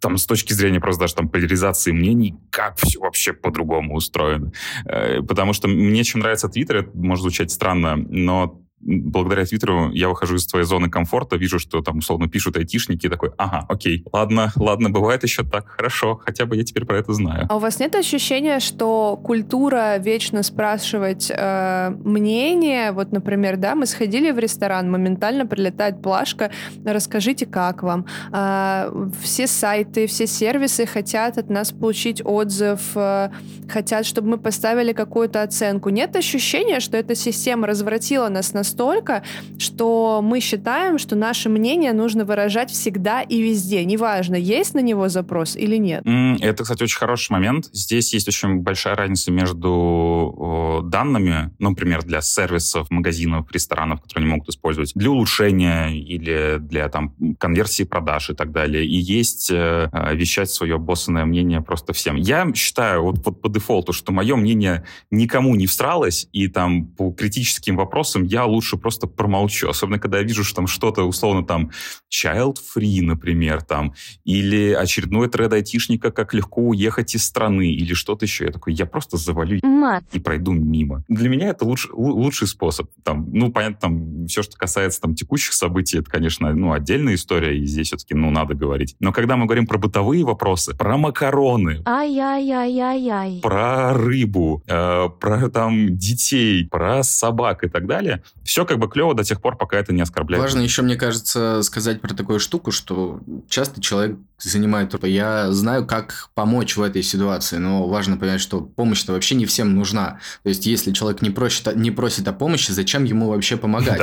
там, с точки зрения просто даже там, поляризации мнений, как все вообще по-другому устроено. Э, потому что мне чем нравится Твиттер, это может звучать странно, но благодаря Твиттеру я выхожу из своей зоны комфорта, вижу, что там, условно, пишут айтишники, такой, ага, окей, ладно, ладно, бывает еще так, хорошо, хотя бы я теперь про это знаю. А у вас нет ощущения, что культура вечно спрашивать э, мнение, вот, например, да, мы сходили в ресторан, моментально прилетает плашка, расскажите, как вам. Э, все сайты, все сервисы хотят от нас получить отзыв, э, хотят, чтобы мы поставили какую-то оценку. Нет ощущения, что эта система развратила нас на настолько, что мы считаем, что наше мнение нужно выражать всегда и везде, неважно, есть на него запрос или нет. Это, кстати, очень хороший момент. Здесь есть очень большая разница между данными, например, для сервисов, магазинов, ресторанов, которые они могут использовать для улучшения или для там, конверсии продаж и так далее. И есть э, вещать свое боссовое мнение просто всем. Я считаю вот, вот по дефолту, что мое мнение никому не всралось, и там по критическим вопросам я лучше просто промолчу. Особенно, когда я вижу, что там что-то, условно, там, child-free, например, там, или очередной тред айтишника, как легко уехать из страны, или что-то еще. Я такой, я просто завалю Мат. и пройду мимо. Для меня это луч, лучший способ. Там, ну, понятно, там, все, что касается там, текущих событий, это, конечно, ну, отдельная история, и здесь все-таки, ну, надо говорить. Но когда мы говорим про бытовые вопросы, про макароны, Ай-яй-яй-яй-яй. про рыбу, э, про, там, детей, про собак и так далее, все как бы клево до тех пор, пока это не оскорбляет. Важно еще, мне кажется, сказать про такую штуку, что часто человек занимает... Я знаю, как помочь в этой ситуации, но важно понять, что помощь-то вообще не всем нужна. То есть, если человек не просит, не просит о помощи, зачем ему вообще помогать?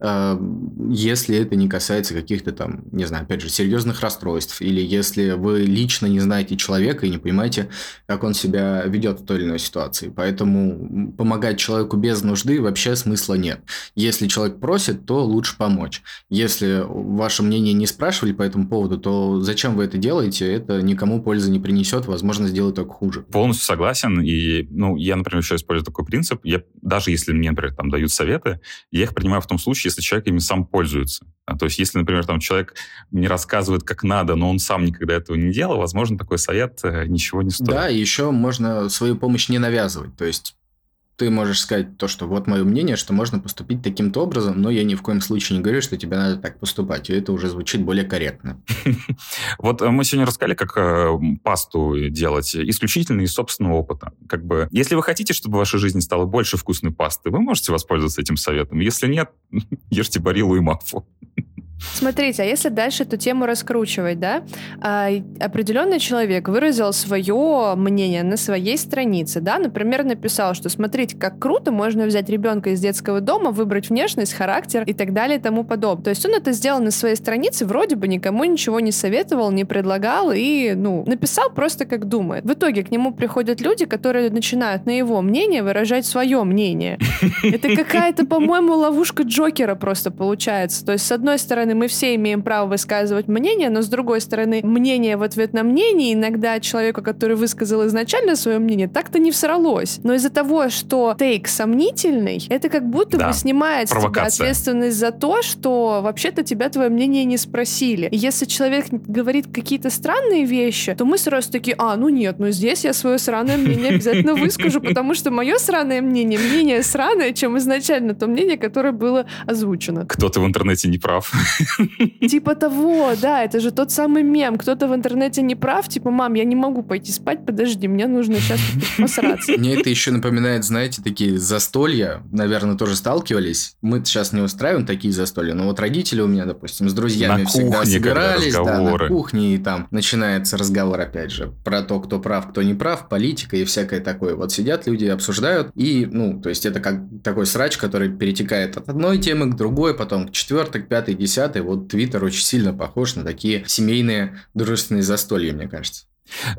Да. Если это не касается каких-то там, не знаю, опять же, серьезных расстройств, или если вы лично не знаете человека и не понимаете, как он себя ведет в той или иной ситуации. Поэтому помогать человеку без нужды вообще смысла нет. Если человек просит, то лучше помочь. Если ваше мнение не спрашивали по этому поводу, то зачем вы это делаете? Это никому пользы не принесет, возможно, сделает только хуже. Полностью согласен. И, ну, я, например, еще использую такой принцип. Я, даже если мне, например, там дают советы, я их принимаю в том случае, если человек ими сам пользуется. То есть, если, например, там человек мне рассказывает, как надо, но он сам никогда этого не делал, возможно, такой совет ничего не стоит. Да, и еще можно свою помощь не навязывать. То есть, ты можешь сказать то, что вот мое мнение, что можно поступить таким-то образом, но я ни в коем случае не говорю, что тебе надо так поступать. И это уже звучит более корректно. Вот мы сегодня рассказали, как пасту делать исключительно из собственного опыта. Как бы, если вы хотите, чтобы в вашей жизни стало больше вкусной пасты, вы можете воспользоваться этим советом. Если нет, ешьте бариллу и маффу. Смотрите, а если дальше эту тему раскручивать, да, а, определенный человек выразил свое мнение на своей странице, да, например, написал, что смотрите, как круто можно взять ребенка из детского дома, выбрать внешность, характер и так далее и тому подобное. То есть он это сделал на своей странице, вроде бы никому ничего не советовал, не предлагал и, ну, написал просто как думает. В итоге к нему приходят люди, которые начинают на его мнение выражать свое мнение. Это какая-то, по-моему, ловушка Джокера просто получается. То есть, с одной стороны, мы все имеем право высказывать мнение, но, с другой стороны, мнение в ответ на мнение иногда человека, который высказал изначально свое мнение, так-то не всралось. Но из-за того, что тейк сомнительный, это как будто да. бы снимает ответственность за то, что вообще-то тебя твое мнение не спросили. И если человек говорит какие-то странные вещи, то мы сразу такие, а, ну нет, ну здесь я свое сраное мнение обязательно выскажу, потому что мое сраное мнение, мнение сраное, чем изначально то мнение, которое было озвучено. Кто-то в интернете не прав. Типа того, да, это же тот самый мем. Кто-то в интернете не прав, типа, мам, я не могу пойти спать, подожди, мне нужно сейчас посраться. Мне это еще напоминает, знаете, такие застолья, наверное, тоже сталкивались. Мы сейчас не устраиваем такие застолья, но вот родители у меня, допустим, с друзьями всегда собирались, да, на кухне, и там начинается разговор, опять же, про то, кто прав, кто не прав, политика и всякое такое. Вот сидят люди, обсуждают, и, ну, то есть это как такой срач, который перетекает от одной темы к другой, потом к четвертой, к пятой, десятой. Вот Твиттер очень сильно похож на такие семейные дружественные застолья, мне кажется.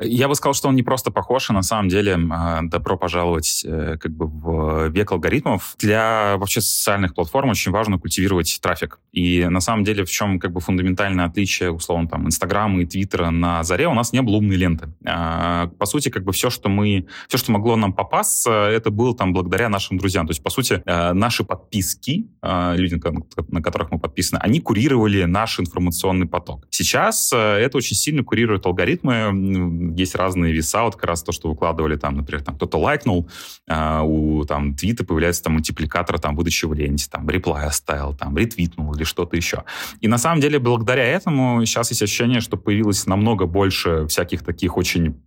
Я бы сказал, что он не просто похож, а на самом деле добро пожаловать как бы в век алгоритмов. Для вообще социальных платформ очень важно культивировать трафик. И на самом деле в чем как бы фундаментальное отличие, условно, там, Инстаграма и Твиттера на заре, у нас не было умной ленты. По сути, как бы все, что мы, все, что могло нам попасться, это было там благодаря нашим друзьям. То есть, по сути, наши подписки, люди, на которых мы подписаны, они курировали наш информационный поток. Сейчас это очень сильно курируют алгоритмы. Есть разные веса, вот как раз то, что выкладывали там, например, там кто-то лайкнул, э, у там твита появляется там мультипликатор там выдачи в ленте, там реплай оставил, там ретвитнул или что-то еще. И на самом деле благодаря этому сейчас есть ощущение, что появилось намного больше всяких таких очень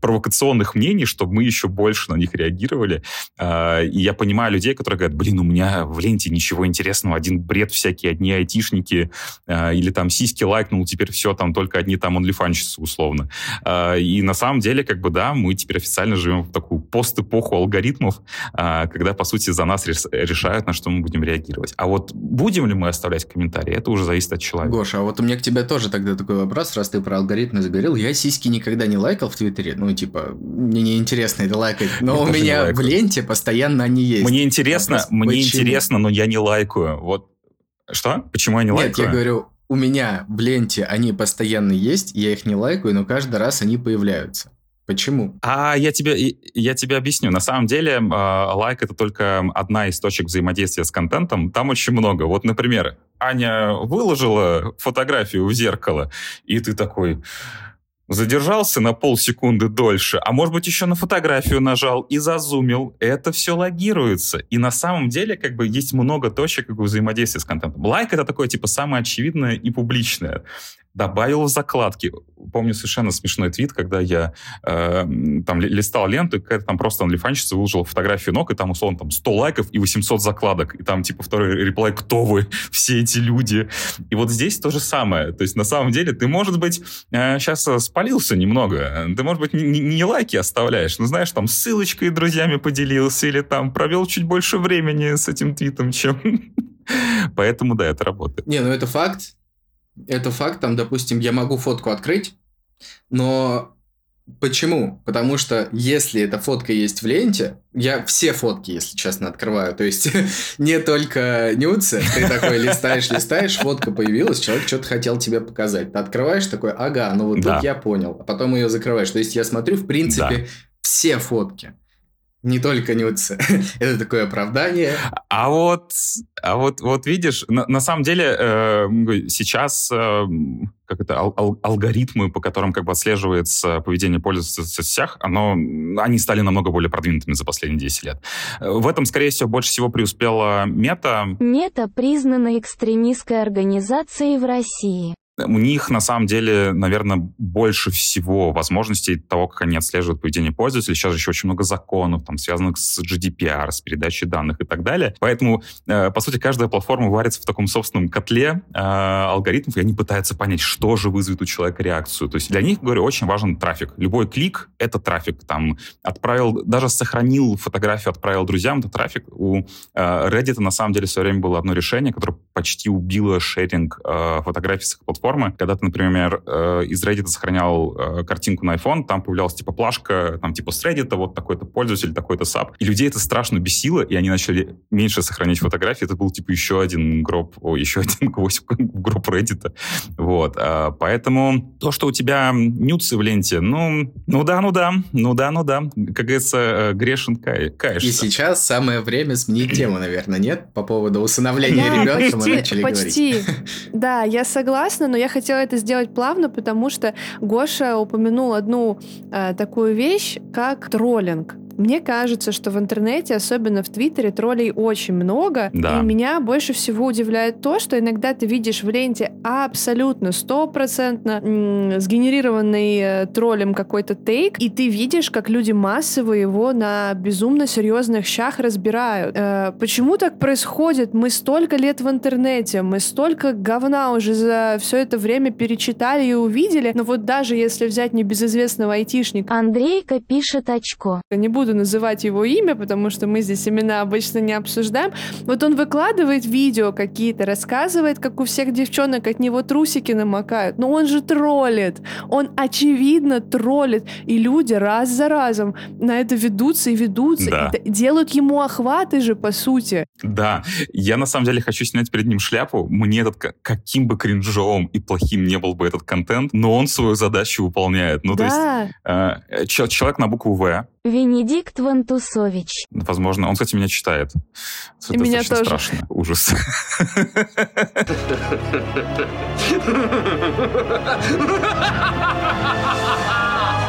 провокационных мнений, чтобы мы еще больше на них реагировали. И я понимаю людей, которые говорят, блин, у меня в ленте ничего интересного, один бред всякие, одни айтишники, или там сиськи лайкнул, теперь все, там только одни там онлифанщицы, условно. И на самом деле, как бы, да, мы теперь официально живем в такую пост-эпоху алгоритмов, когда, по сути, за нас решают, на что мы будем реагировать. А вот будем ли мы оставлять комментарии, это уже зависит от человека. Гоша, а вот у меня к тебе тоже тогда такой вопрос, раз ты про алгоритмы заговорил, я сиськи никогда не лайкал в Твиттере, ну, типа, мне неинтересно это лайкать, но я у меня в ленте постоянно они есть. Мне интересно, вопрос, мне почему? Интересно, но я не лайкаю. Вот что? Почему я не Нет, лайкаю? Нет, я говорю, у меня в ленте они постоянно есть, я их не лайкаю, но каждый раз они появляются. Почему? А я тебе, я тебе объясню. На самом деле, лайк — это только одна из точек взаимодействия с контентом. Там очень много. Вот, например, Аня выложила фотографию в зеркало, и ты такой... Задержался на полсекунды дольше, а может быть еще на фотографию нажал и зазумил. Это все логируется. И на самом деле как бы есть много точек как бы, взаимодействия с контентом. Лайк — это такое типа самое очевидное и публичное. Добавил в закладки. Помню совершенно смешной твит, когда я э, там листал ленту, и какая-то там просто онлифанщица выложила фотографию ног, и там, условно, там сто лайков и восемьсот закладок. И там, типа, второй реплай, кто вы, все эти люди. И вот здесь то же самое. То есть, на самом деле, ты, может быть, э, сейчас спалился немного, ты, может быть, не, не лайки оставляешь, но, знаешь, там, ссылочкой друзьями поделился, или там провел чуть больше времени с этим твитом, чем... Поэтому, да, это работает. Не, ну это факт. Это факт, там, допустим, я могу фотку открыть, но Почему? Потому что если эта фотка есть в ленте, я все фотки, если честно, открываю, то есть не только нюцы, ты такой листаешь, листаешь, фотка появилась, человек что-то хотел тебе показать, ты открываешь такой, ага, ну вот тут да. я понял, а потом ее закрываешь, то есть я смотрю, в принципе, да. все фотки. Не только нюцы. Это такое оправдание. А вот, а вот, вот видишь, на, на самом деле э, сейчас э, как это, ал, ал, алгоритмы, по которым как бы отслеживается поведение пользователя в соцсетях, оно, они стали намного более продвинутыми за последние десять лет. В этом, скорее всего, больше всего преуспела Мета. Мета признана экстремистской организацией в России. У них, на самом деле, наверное, больше всего возможностей того, как они отслеживают поведение пользователей. Сейчас же еще очень много законов, там, связанных с джи ди пи ар, с передачей данных и так далее. Поэтому, э, по сути, каждая платформа варится в таком собственном котле э, алгоритмов, и они пытаются понять, что же вызовет у человека реакцию. То есть для них, говорю, очень важен трафик. Любой клик — это трафик. Там, отправил, даже сохранил фотографию, отправил друзьям — это трафик. У э, Reddit, на самом деле, в свое время было одно решение, которое почти убило шеринг э, фотографий с их платформ. Когда ты, например, из Reddit сохранял картинку на iPhone, там появлялась типа плашка, там типа с Reddit, вот такой-то пользователь, такой-то саб. И людей это страшно бесило, и они начали меньше сохранять фотографии. Это был типа еще один гроб, о, еще один гвоздь в гроб Reddit. Вот. Поэтому то, что у тебя нюцы в ленте, ну, ну да, ну да, ну да, ну да. Как говорится, грешен кай, каешься. И сейчас самое время сменить тему, наверное, нет? По поводу усыновления да, ребенка почти, мы начали почти. говорить. Да, я согласна, но я хотела это сделать плавно, потому что Гоша упомянул одну э, такую вещь, как троллинг. Мне кажется, что в интернете, особенно в Твиттере, троллей очень много. Да. И меня больше всего удивляет то, что иногда ты видишь в ленте абсолютно стопроцентно м- сгенерированный э, троллем какой-то тейк, и ты видишь, как люди массово его на безумно серьезных щах разбирают. Э, почему так происходит? Мы столько лет в интернете, мы столько говна уже за все это время перечитали и увидели. Но вот даже если взять небезызвестного айтишника... Андрейка пишет очко. Не буду называть его имя, потому что мы здесь имена обычно не обсуждаем. Вот он выкладывает видео какие-то, рассказывает, как у всех девчонок от него трусики намокают. Но он же троллит. Он, очевидно, троллит. И люди раз за разом на это ведутся и ведутся. Да. И делают ему охваты же, по сути. Да. Я, на самом деле, хочу снять перед ним шляпу. Мне этот, каким бы кринжовым и плохим не был бы этот контент, но он свою задачу выполняет. Ну, да. То есть, э, человек на букву «В». Венедикт Вантусович. Возможно. Он, кстати, меня читает. Это и меня тоже. Страшно. Ужас.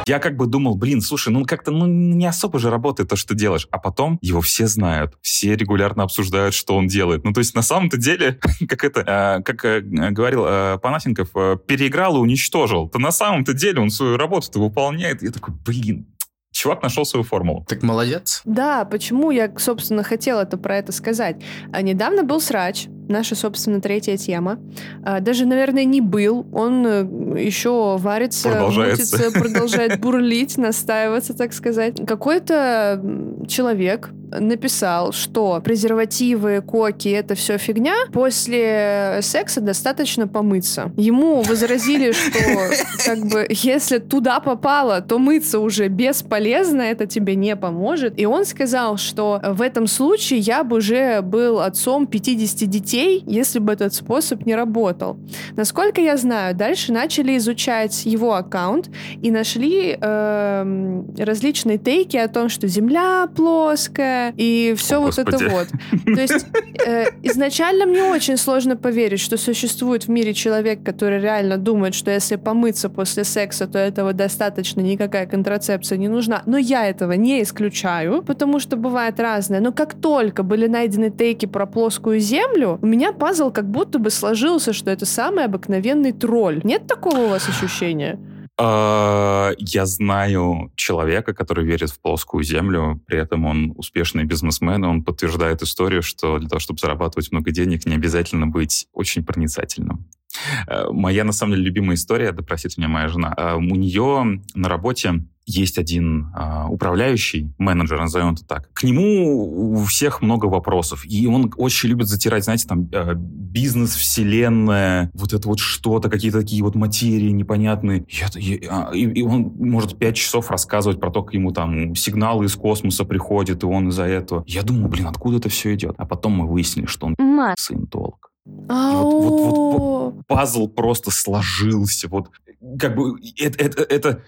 Я как бы думал, блин, слушай, ну как-то ну, не особо же работает то, что ты делаешь. А потом его все знают, все регулярно обсуждают, что он делает. Ну то есть на самом-то деле, как это, э, как э, говорил э, Панасенков, э, переиграл и уничтожил. То на самом-то деле он свою работу-то выполняет. Я такой, блин. Чувак нашел свою формулу. Так молодец. Да, почему я, собственно, хотела это, про это сказать. А недавно был срач, наша, собственно, третья тема. А, даже, наверное, не был. Он еще варится, мутится, продолжает бурлить, настаиваться, так сказать. Какой-то человек написал, что презервативы, коки — это все фигня. После секса достаточно помыться. Ему возразили, что как бы если туда попало, то мыться уже бесполезно, это тебе не поможет. И он сказал, что в этом случае я бы уже был отцом пятидесяти детей, если бы этот способ не работал. Насколько я знаю, дальше начали изучать его аккаунт и нашли э, различные тейки о том, что Земля плоская, и все. О, вот Господи. Это вот. То есть э, изначально мне очень сложно поверить, что существует в мире человек, который реально думает, что если помыться после секса, то этого достаточно, никакая контрацепция не нужна. Но я этого не исключаю, потому что бывает разное. Но как только были найдены тейки про плоскую землю, у меня пазл как будто бы сложился, что это самый обыкновенный тролль. Нет такого у вас ощущения? Я знаю человека, который верит в плоскую землю, при этом он успешный бизнесмен, и он подтверждает историю, что для того, чтобы зарабатывать много денег, не обязательно быть очень проницательным. Моя, на самом деле, любимая история, да простит меня моя жена, у нее на работе есть один э, управляющий, менеджер, назовем это так. К нему у всех много вопросов. И он очень любит затирать, знаете, там, э, бизнес-вселенная, вот это вот что-то, какие-то такие вот материи непонятные. И, и, и он может пять часов рассказывать про то, как ему там сигналы из космоса приходят, и он из-за этого. Я думаю, блин, откуда это все идет? А потом мы выяснили, что он саентолог. Вот, вот, вот, вот пазл просто сложился. Вот как бы это, это, это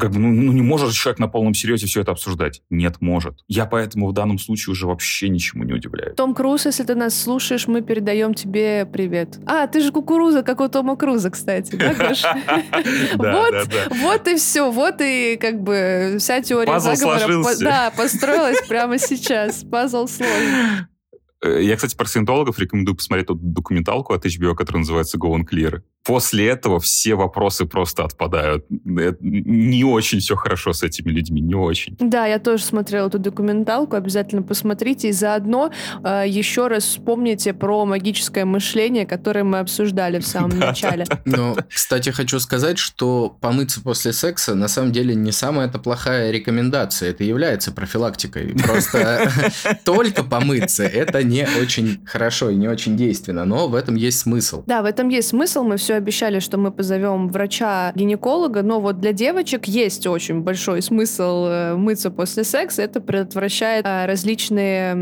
как бы, ну, ну не может человек на полном серьезе все это обсуждать. Нет, может. Я поэтому в данном случае уже вообще ничему не удивляюсь. Том Круз, если ты нас слушаешь, мы передаем тебе привет. А, ты же кукуруза, как у Тома Круза, кстати, да, Гоша? Вот и все, вот и как бы вся теория заговора. Да, построилась прямо сейчас. Пазл сложен. Я, кстати, про саентологов рекомендую посмотреть эту документалку от эйч би о, которая называется «Go and Clear». После этого все вопросы просто отпадают. Не очень все хорошо с этими людьми, не очень. Да, я тоже смотрела эту документалку, обязательно посмотрите. И заодно э, еще раз вспомните про магическое мышление, которое мы обсуждали в самом начале. Но, кстати, хочу сказать, что помыться после секса на самом деле не самая-то плохая рекомендация. Это является профилактикой. Просто только помыться – это не очень хорошо и не очень действенно, но в этом есть смысл. Да, в этом есть смысл. Мы все обещали, что мы позовем врача-гинеколога, но вот для девочек есть очень большой смысл мыться после секса. Это предотвращает различные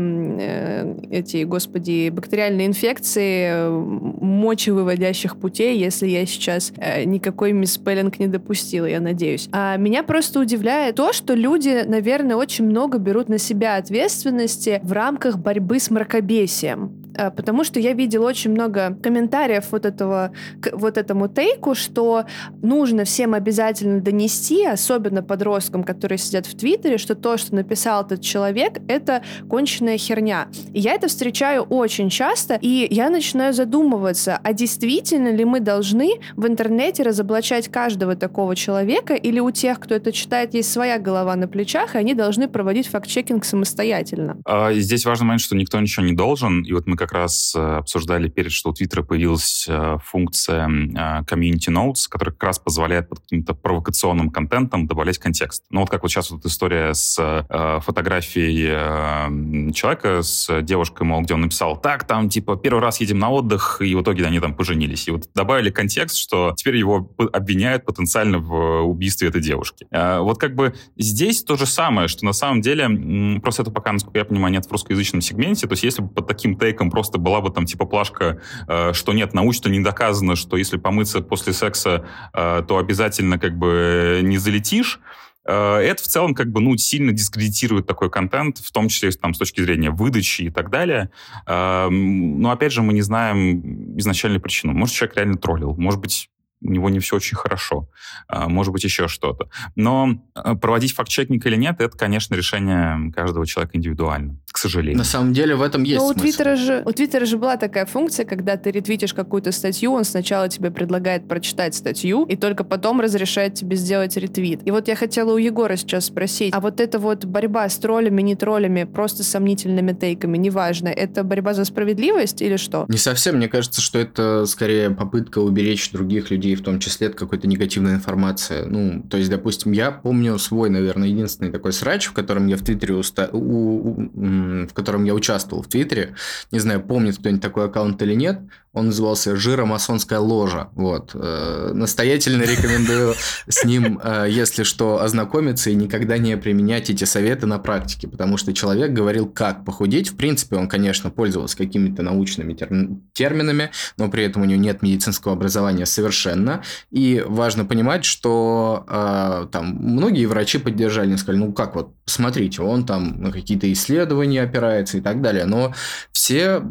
эти, господи, бактериальные инфекции мочевыводящих путей, если я сейчас никакой мисспеллинг не допустила, я надеюсь. А меня просто удивляет то, что люди, наверное, очень много берут на себя ответственности в рамках борьбы с мракобесием. Потому что я видела очень много комментариев вот этого, к вот этому тейку, что нужно всем обязательно донести, особенно подросткам, которые сидят в Твиттере, что то, что написал этот человек, это конченная херня. И я это встречаю очень часто, и я начинаю задумываться, а действительно ли мы должны в интернете разоблачать каждого такого человека, или у тех, кто это читает, есть своя голова на плечах, и они должны проводить факт-чекинг самостоятельно. А, здесь важный момент, что никто ничего не должен, и вот мы как Как раз обсуждали перед, что у Твиттера появилась функция Community Notes, которая как раз позволяет под каким-то провокационным контентом добавлять контекст. Ну вот как вот сейчас вот история с фотографией человека с девушкой, мол, где он написал, так, там, типа, первый раз едем на отдых, и в итоге они там поженились. И вот добавили контекст, что теперь его обвиняют потенциально в убийстве этой девушки. Вот как бы здесь то же самое, что на самом деле, просто это пока, насколько я понимаю, нет в русскоязычном сегменте, то есть если бы под таким тейком просто была бы там типа плашка, э, что нет, научно не доказано, что если помыться после секса, э, то обязательно как бы не залетишь. Э, это в целом как бы ну, сильно дискредитирует такой контент, в том числе там, с точки зрения выдачи и так далее. Э, но опять же мы не знаем изначальную причину. Может, человек реально троллил, может быть, у него не все очень хорошо, может быть, еще что-то. Но проводить факт-чекинг или нет, это, конечно, решение каждого человека индивидуально, к сожалению. На самом деле в этом есть Но смысл. У Твиттера же, у Твиттера же была такая функция, когда ты ретвитишь какую-то статью, он сначала тебе предлагает прочитать статью, и только потом разрешает тебе сделать ретвит. И вот я хотела у Егора сейчас спросить, а вот эта вот борьба с троллями, не троллями, просто сомнительными тейками, неважно, это борьба за справедливость или что? Не совсем. Мне кажется, что это скорее попытка уберечь других людей, в том числе от какой-то негативной информации. Ну, то есть, допустим, я помню свой, наверное, единственный такой срач, в котором я в Твиттере уста... у... У... в котором я участвовал в Твиттере. Не знаю, помнит кто-нибудь такой аккаунт или нет. Он назывался «Жиромасонская ложа». Вот. Э, настоятельно рекомендую с ним, э, если что, ознакомиться и никогда не применять эти советы на практике, потому что человек говорил, как похудеть. В принципе, он, конечно, пользовался какими-то научными терм... терминами, но при этом у него нет медицинского образования совершенно. И важно понимать, что э, там многие врачи поддержали, они сказали, ну как вот, смотрите, он там на какие-то исследования опирается и так далее. Но все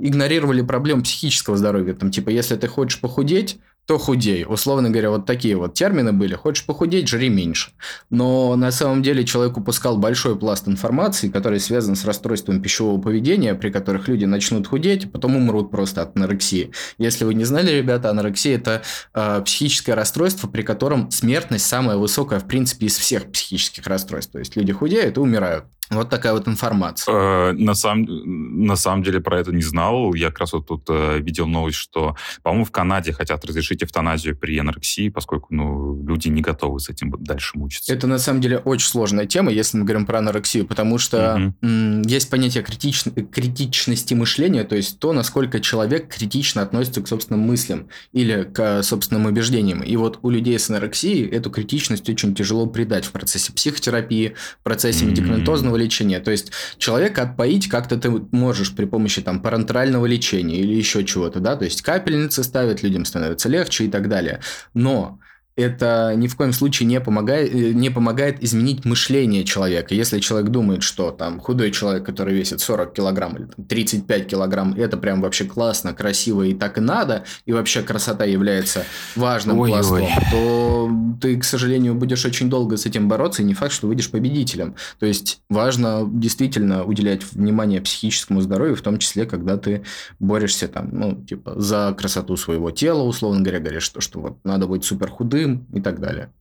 игнорировали проблему психического здоровья, там, типа, если ты хочешь похудеть, то худей. Условно говоря, вот такие вот термины были. Хочешь похудеть, жри меньше. Но на самом деле человек упускал большой пласт информации, который связан с расстройством пищевого поведения, при которых люди начнут худеть, а потом умрут просто от анорексии. Если вы не знали, ребята, анорексия – это э, психическое расстройство, при котором смертность самая высокая, в принципе, из всех психических расстройств. То есть люди худеют и умирают. Вот такая вот информация. Э, на, сам, на самом деле про это не знал. Я как раз вот тут э, видел новость, что, по-моему, в Канаде хотят разрешить эвтаназию при анорексии, поскольку ну, люди не готовы с этим дальше мучиться. Это, на самом деле, очень сложная тема, если мы говорим про анорексию, потому что угу. м- есть понятие критич... критичности мышления, то есть то, насколько человек критично относится к собственным мыслям или к собственным убеждениям. И вот у людей с анорексией эту критичность очень тяжело придать в процессе психотерапии, в процессе медикаментозного лечения. Лечения. То есть человека отпоить как-то ты можешь при помощи там, парентерального лечения или еще чего-то, да, то есть капельницы ставят, людям становится легче и так далее. Но это ни в коем случае не помогает, не помогает изменить мышление человека. Если человек думает, что там худой человек, который весит сорок килограмм или там, тридцать пять килограмм, это прям вообще классно, красиво и так и надо, и вообще красота является важным ой, пластом, ой. то ты, к сожалению, будешь очень долго с этим бороться, и не факт, что выйдешь победителем. То есть важно действительно уделять внимание психическому здоровью, в том числе, когда ты борешься там, ну, типа, за красоту своего тела, условно говоря, говоришь, что, что вот надо быть супер худым, и так далее.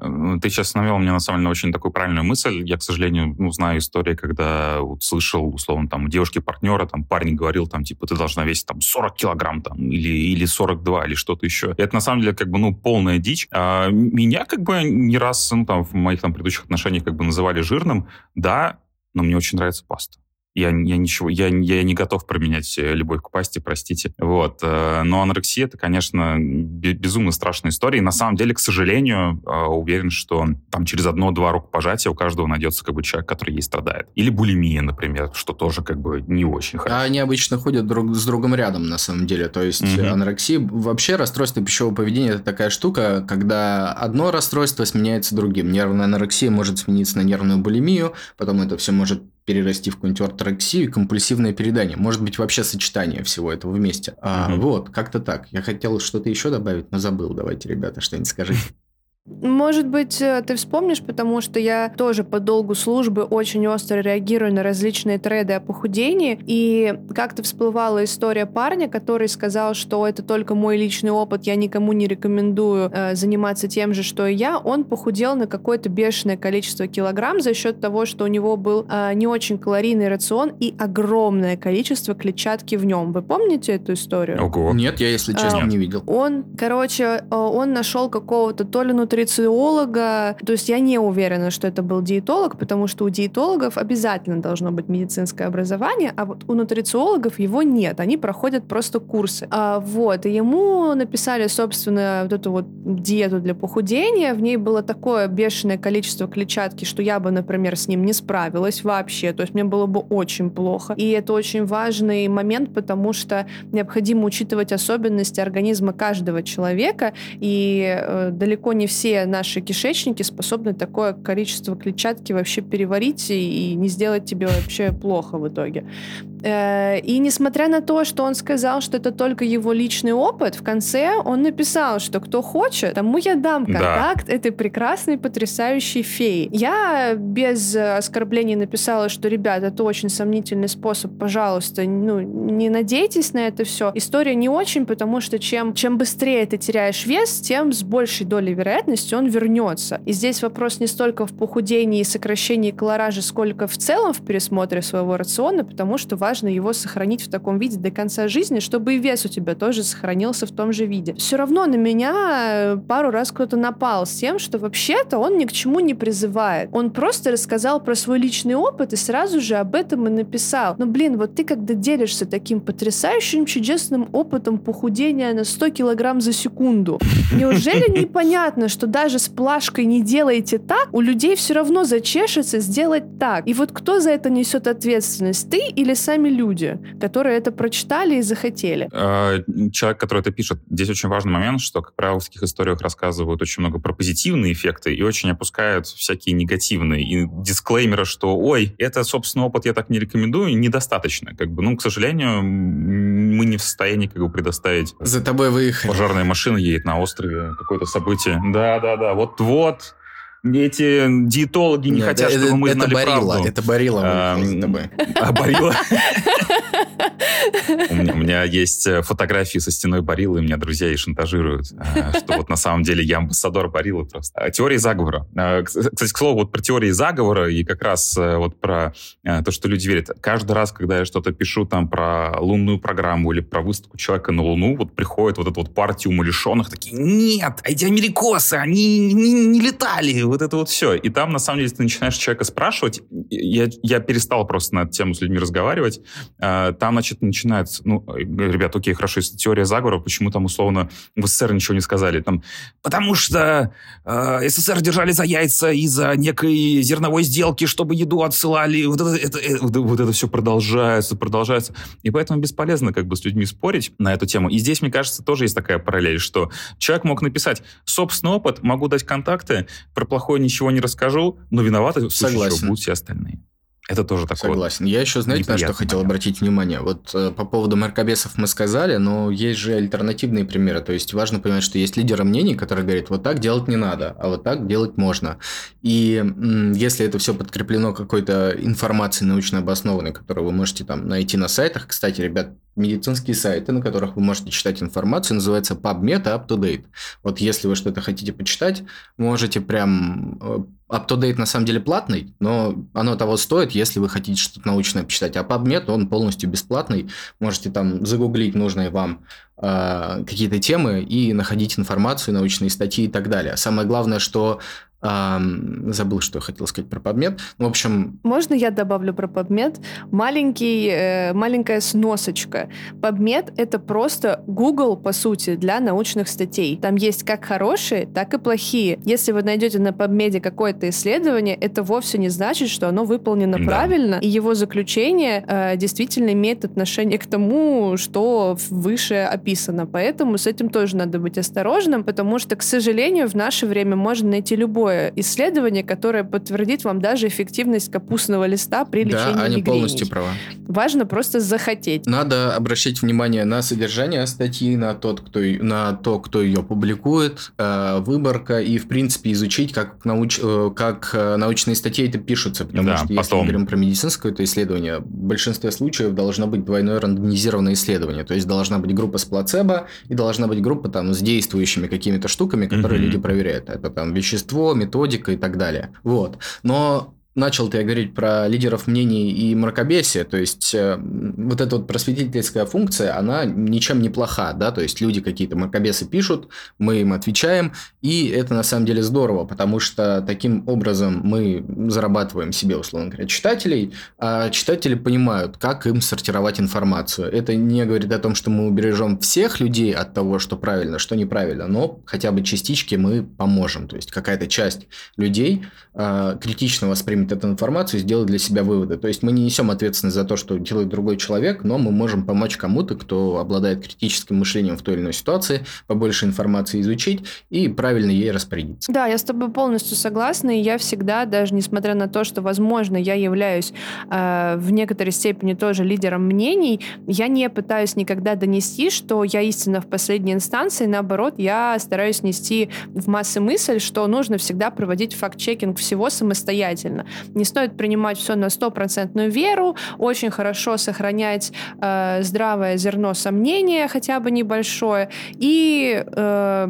Ты сейчас навел мне, на самом деле, очень такую правильную мысль. Я, к сожалению, ну, знаю истории, когда вот слышал, условно, там, у девушки-партнера, там, парень говорил, там, типа, ты должна весить, там, сорок килограмм, там, или, или сорок два, или что-то еще. И это, на самом деле, как бы, ну, полная дичь. А меня, как бы, не раз, ну, там, в моих, там, предыдущих отношениях, как бы, называли жирным. Да, но мне очень нравится паста. Я, я, ничего, я, я не готов променять любовь к пасте, простите. Вот. Но анорексия – это, конечно, безумно страшная история. И на самом деле, к сожалению, уверен, что там через одно-два рукопожатия у каждого найдется как бы, человек, который ей страдает. Или булимия, например, что тоже как бы не очень хорошо. А они обычно ходят друг с другом рядом, на самом деле. То есть угу. анорексия… Вообще расстройство пищевого поведения – это такая штука, когда одно расстройство сменяется другим. Нервная анорексия может смениться на нервную булимию, потом это все может… перерасти в какую-нибудь орторексию и компульсивное переедание. Может быть, вообще сочетание всего этого вместе. А, угу. Вот, как-то так. Я хотел что-то еще добавить, но забыл. Давайте, ребята, что-нибудь скажите. Может быть, ты вспомнишь, потому что я тоже по долгу службы очень остро реагирую на различные треды о похудении, и как-то всплывала история парня, который сказал, что это только мой личный опыт, я никому не рекомендую э, заниматься тем же, что и я. Он похудел на какое-то бешеное количество килограмм за счет того, что у него был э, не очень калорийный рацион и огромное количество клетчатки в нем. Вы помните эту историю? Ого. Нет, я, если честно, э, не видел. Он, короче, э, он нашел какого-то то ли внутри нутрициолога, то есть я не уверена, что это был диетолог, потому что у диетологов обязательно должно быть медицинское образование, а вот у нутрициологов его нет, они проходят просто курсы. А вот, и ему написали, собственно, вот эту вот диету для похудения, в ней было такое бешеное количество клетчатки, что я бы, например, с ним не справилась вообще, то есть мне было бы очень плохо. И это очень важный момент, потому что необходимо учитывать особенности организма каждого человека, и э, далеко не все наши кишечники способны такое количество клетчатки вообще переварить и не сделать тебе вообще плохо в итоге. И несмотря на то, что он сказал, что это только его личный опыт, в конце он написал, что кто хочет, тому я дам контакт да. этой прекрасной, потрясающей феи. Я без оскорблений написала, что, ребят, это очень сомнительный способ, пожалуйста, ну, не надейтесь на это все. История не очень, потому что чем, чем быстрее ты теряешь вес, тем с большей долей вероятности он вернется. И здесь вопрос не столько в похудении и сокращении колоража, сколько в целом в пересмотре своего рациона, потому что важно Важно его сохранить в таком виде до конца жизни, чтобы и вес у тебя тоже сохранился в том же виде. Все равно на меня пару раз кто-то напал с тем, что вообще-то он ни к чему не призывает. Он просто рассказал про свой личный опыт и сразу же об этом и написал. Ну, блин, вот ты когда делишься таким потрясающим, чудесным опытом похудения на сто килограмм за секунду, неужели непонятно, что даже с плашкой не делаете так, у людей все равно зачешется сделать так? И вот кто за это несет ответственность? Ты или сами люди, которые это прочитали и захотели? Человек, который это пишет, здесь очень важный момент, что, как правило, в таких историях рассказывают очень много про позитивные эффекты и очень опускают всякие негативные. И дисклеймеры, что, ой, это, собственно, опыт я так не рекомендую, недостаточно. Как бы, ну, к сожалению, мы не в состоянии как бы предоставить... За тобой выехали. Пожарная машина едет на острове, какое-то событие. Да-да-да, вот-вот... Эти диетологи не Нет, хотят, это, чтобы мы это знали Barilla, правду. Это Barilla. А, а Barilla. У меня, у меня есть фотографии со стеной Бариллы, меня друзья и шантажируют, что вот на самом деле я амбассадор Бариллы просто. Теории заговора. Кстати, к слову, вот про теории заговора и как раз вот про то, что люди верят. Каждый раз, когда я что-то пишу там про лунную программу или про выставку человека на Луну, вот приходит вот эта вот партия умалишенных, такие, нет, эти америкосы, они не, не летали, вот это вот все. И там, на самом деле, ты начинаешь человека спрашивать, я, я перестал просто на эту тему с людьми разговаривать, там, значит, начинается, ну, ребят, окей, хорошо, если теория заговора, почему там, условно, в СССР ничего не сказали? Там, потому что э, СССР держали за яйца из-за некой зерновой сделки, чтобы еду отсылали, вот это, это, это, вот это все продолжается, продолжается. И поэтому бесполезно как бы с людьми спорить на эту тему. И здесь, мне кажется, тоже есть такая параллель, что человек мог написать собственный опыт, могу дать контакты, про плохое ничего не расскажу, но виноваты в случае чего будут все остальные. Это тоже такое. Согласен. Я еще, знаете, на что хотел обратить внимание? Вот э, по поводу мракобесов мы сказали, но есть же альтернативные примеры. То есть важно понимать, что есть лидеры мнений, которые говорят, вот так делать не надо, а вот так делать можно. И м- если это все подкреплено какой-то информацией научно обоснованной, которую вы можете там найти на сайтах. Кстати, ребят, медицинские сайты, на которых вы можете читать информацию, называется PubMed и UpToDate. Вот если вы что-то хотите почитать, можете прям... UpToDate на самом деле платный, но оно того стоит, если вы хотите что-то научное почитать. А PubMed, он полностью бесплатный. Можете там загуглить нужные вам э, какие-то темы и находить информацию, научные статьи и так далее. Самое главное, что... Um, забыл, что я хотел сказать про PubMed. В общем... Можно я добавлю про PubMed? Маленький, э, маленькая сносочка. PubMed — это просто Google, по сути, для научных статей. Там есть как хорошие, так и плохие. Если вы найдете на PubMed какое-то исследование, это вовсе не значит, что оно выполнено да. правильно, и его заключение э, действительно имеет отношение к тому, что выше описано. Поэтому с этим тоже надо быть осторожным, потому что, к сожалению, в наше время можно найти любое исследование, которое подтвердит вам даже эффективность капустного листа при лечении мигрени. Да, Аня полностью права. Важно просто захотеть. Надо обращать внимание на содержание статьи, на, тот, кто, на то, кто ее публикует, выборка и, в принципе, изучить, как, науч, как научные статьи это пишутся, потому да, что потом. Если мы говорим про медицинское то исследование, в большинстве случаев должно быть двойное рандомизированное исследование, то есть должна быть группа с плацебо и должна быть группа там, с действующими какими-то штуками, которые mm-hmm. люди проверяют. Это там вещество, методика и так далее. Вот. Но начал-то я говорить про лидеров мнений и мракобесие, то есть э, вот эта вот просветительская функция, она ничем не плоха, да, то есть люди какие-то мракобесы пишут, мы им отвечаем, и это на самом деле здорово, потому что таким образом мы зарабатываем себе, условно говоря, читателей, а читатели понимают, как им сортировать информацию. Это не говорит о том, что мы убережем всех людей от того, что правильно, что неправильно, но хотя бы частички мы поможем, то есть какая-то часть людей э, критично воспринимает эту информацию и сделать для себя выводы. То есть мы не несем ответственность за то, что делает другой человек, но мы можем помочь кому-то, кто обладает критическим мышлением в той или иной ситуации, побольше информации изучить и правильно ей распорядиться. Да, я с тобой полностью согласна, и я всегда, даже несмотря на то, что, возможно, я являюсь э, в некоторой степени тоже лидером мнений, я не пытаюсь никогда донести, что я истина в последней инстанции, наоборот, я стараюсь нести в массы мысль, что нужно всегда проводить факт-чекинг всего самостоятельно. Не стоит принимать все на стопроцентную веру, очень хорошо сохранять э, здравое зерно сомнения, хотя бы небольшое, и... Э...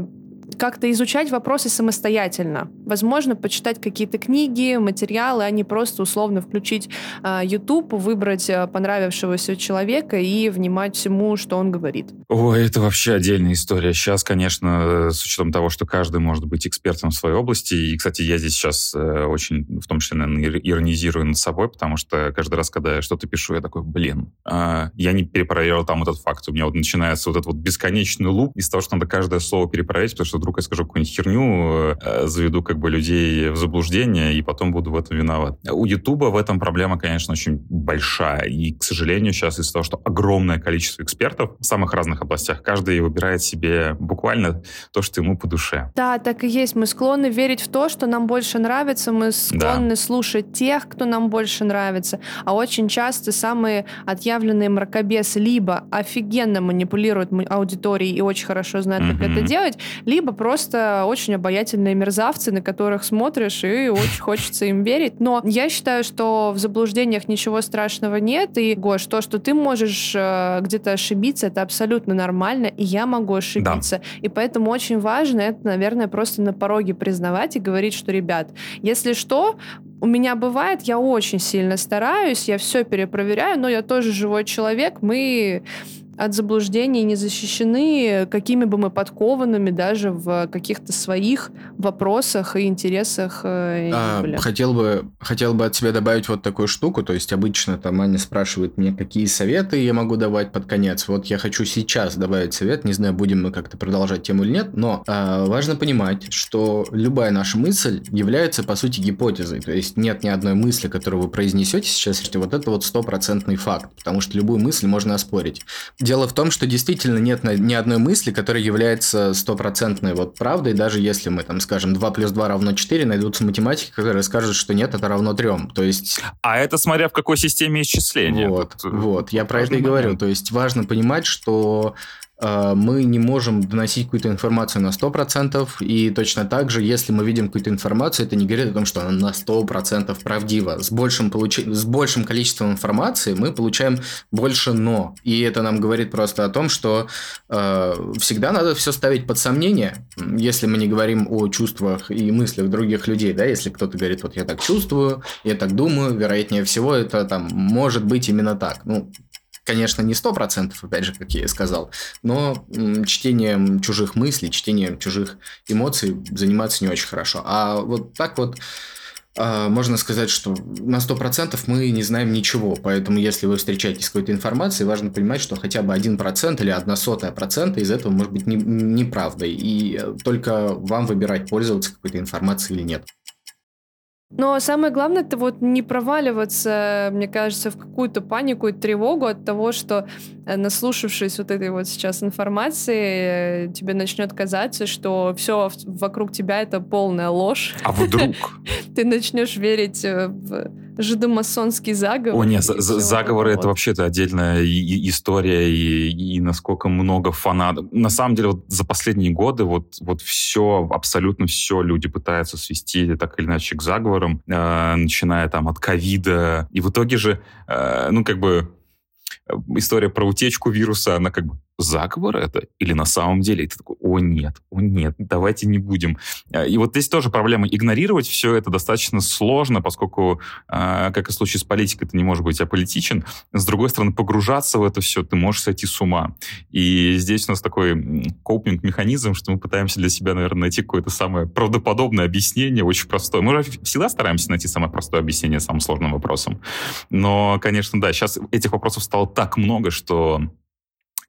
как-то изучать вопросы самостоятельно. Возможно, почитать какие-то книги, материалы, а не просто условно включить э, YouTube, выбрать э, понравившегося человека и внимать всему, что он говорит. Ой, это вообще отдельная история. Сейчас, конечно, с учетом того, что каждый может быть экспертом в своей области, и, кстати, я здесь сейчас э, очень, в том числе, наверное, иронизирую над собой, потому что каждый раз, когда я что-то пишу, я такой, блин, э, я не перепроверил там этот факт. У меня вот начинается вот этот вот бесконечный луп из того, что надо каждое слово перепроверить, потому что вдруг я скажу какую-нибудь херню, заведу как бы людей в заблуждение, и потом буду в этом виноват. У Ютуба в этом проблема, конечно, очень большая. И, к сожалению, сейчас из-за того, что огромное количество экспертов в самых разных областях, каждый выбирает себе буквально то, что ему по душе. Да, так и есть. Мы склонны верить в то, что нам больше нравится, мы склонны да. слушать тех, кто нам больше нравится. А очень часто самые отъявленные мракобесы либо офигенно манипулируют аудиторией и очень хорошо знают, как mm-hmm. это делать, либо просто очень обаятельные мерзавцы, на которых смотришь, и очень хочется им верить. Но я считаю, что в заблуждениях ничего страшного нет. И, Гош, то, что ты можешь где-то ошибиться, это абсолютно нормально, и я могу ошибиться. Да. И поэтому очень важно это, наверное, просто на пороге признавать и говорить, что, ребят, если что... У меня бывает, я очень сильно стараюсь, я все перепроверяю, но я тоже живой человек, мы от заблуждений не защищены, какими бы мы подкованными даже в каких-то своих вопросах и интересах. А, хотел бы, хотел бы от себя добавить вот такую штуку, то есть обычно там Аня спрашивает меня, какие советы я могу давать под конец. Вот я хочу сейчас добавить совет, не знаю, будем мы как-то продолжать тему или нет, но а, важно понимать, что любая наша мысль является, по сути, гипотезой, то есть нет ни одной мысли, которую вы произнесете сейчас, вот это вот стопроцентный факт, потому что любую мысль можно оспорить. Дело в том, что действительно нет ни одной мысли, которая является стопроцентной вот правдой, даже если мы, там, скажем, два плюс два равно четыре, найдутся математики, которые скажут, что нет, это равно три. То есть... А это смотря в какой системе исчисления. Вот, вот, вот я про это и момент. говорю. То есть важно понимать, что... мы не можем доносить какую-то информацию на сто процентов, и точно так же, если мы видим какую-то информацию, это не говорит о том, что она на сто процентов правдива. С большим, получ... С большим количеством информации мы получаем больше «но». И это нам говорит просто о том, что э, всегда надо все ставить под сомнение, если мы не говорим о чувствах и мыслях других людей. Да? Если кто-то говорит, вот я так чувствую, я так думаю, вероятнее всего, это там может быть именно так. Ну, конечно, не сто процентов, опять же, как я и сказал, но чтением чужих мыслей, чтением чужих эмоций заниматься не очень хорошо. А вот так вот э, можно сказать, что на сто процентов мы не знаем ничего, поэтому если вы встречаетесь с какой-то информацией, важно понимать, что хотя бы один процент или ноль целых одна сотая процента из этого может быть не, неправдой, и только вам выбирать, пользоваться какой-то информацией или нет. Но самое главное, это вот не проваливаться, мне кажется, в какую-то панику и тревогу от того, что, наслушавшись вот этой вот сейчас информации, тебе начнет казаться, что все вокруг тебя это полная ложь. А вдруг? Ты начнешь верить в жидомасонский заговор. О, нет, заговоры — это вообще-то отдельная история, и, и насколько много фанатов. На самом деле, вот за последние годы вот, вот все, абсолютно все люди пытаются свести так или иначе к заговорам, э, начиная там от ковида. И в итоге же, э, ну, как бы, история про утечку вируса, она как бы заговор это? Или на самом деле? И ты такой, о нет, о нет, давайте не будем. И вот здесь тоже проблема. Игнорировать все это достаточно сложно, поскольку, как и в случае с политикой, ты не можешь быть аполитичен. С другой стороны, погружаться в это все, ты можешь сойти с ума. И здесь у нас такой копинг-механизм, что мы пытаемся для себя, наверное, найти какое-то самое правдоподобное объяснение, очень простое. Мы же всегда стараемся найти самое простое объяснение самым сложным вопросом. Но, конечно, да, сейчас этих вопросов стало так много, что...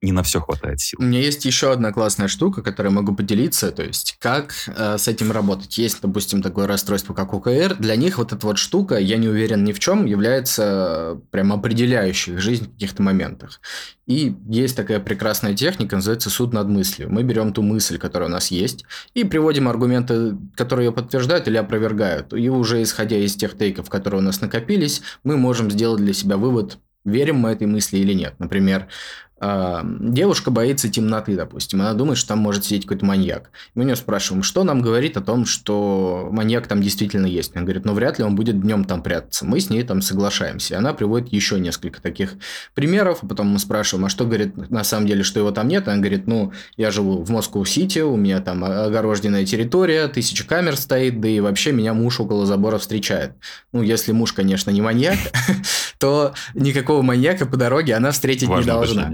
не на все хватает сил. У меня есть еще одна классная штука, которой я могу поделиться, то есть как э, с этим работать. Есть, допустим, такое расстройство, как ОКР. Для них вот эта вот штука, я не уверен ни в чем, является прям определяющей их жизнь в каких-то моментах. И есть такая прекрасная техника, называется суд над мыслью. Мы берем ту мысль, которая у нас есть, и приводим аргументы, которые ее подтверждают или опровергают. И уже исходя из тех тейков, которые у нас накопились, мы можем сделать для себя вывод, верим мы этой мысли или нет. Например, девушка боится темноты, допустим. Она думает, что там может сидеть какой-то маньяк. Мы у нее спрашиваем, что нам говорит о том, что маньяк там действительно есть. Она говорит, ну вряд ли он будет днем там прятаться. Мы с ней там соглашаемся. Она приводит еще несколько таких примеров. Потом мы спрашиваем, а что говорит на самом деле, что его там нет? Она говорит, ну я живу в Москву-Сити, у меня там огорожденная территория, тысяча камер стоит, да и вообще меня муж около забора встречает. Ну если муж, конечно, не маньяк, то никакого маньяка по дороге она встретить не должна.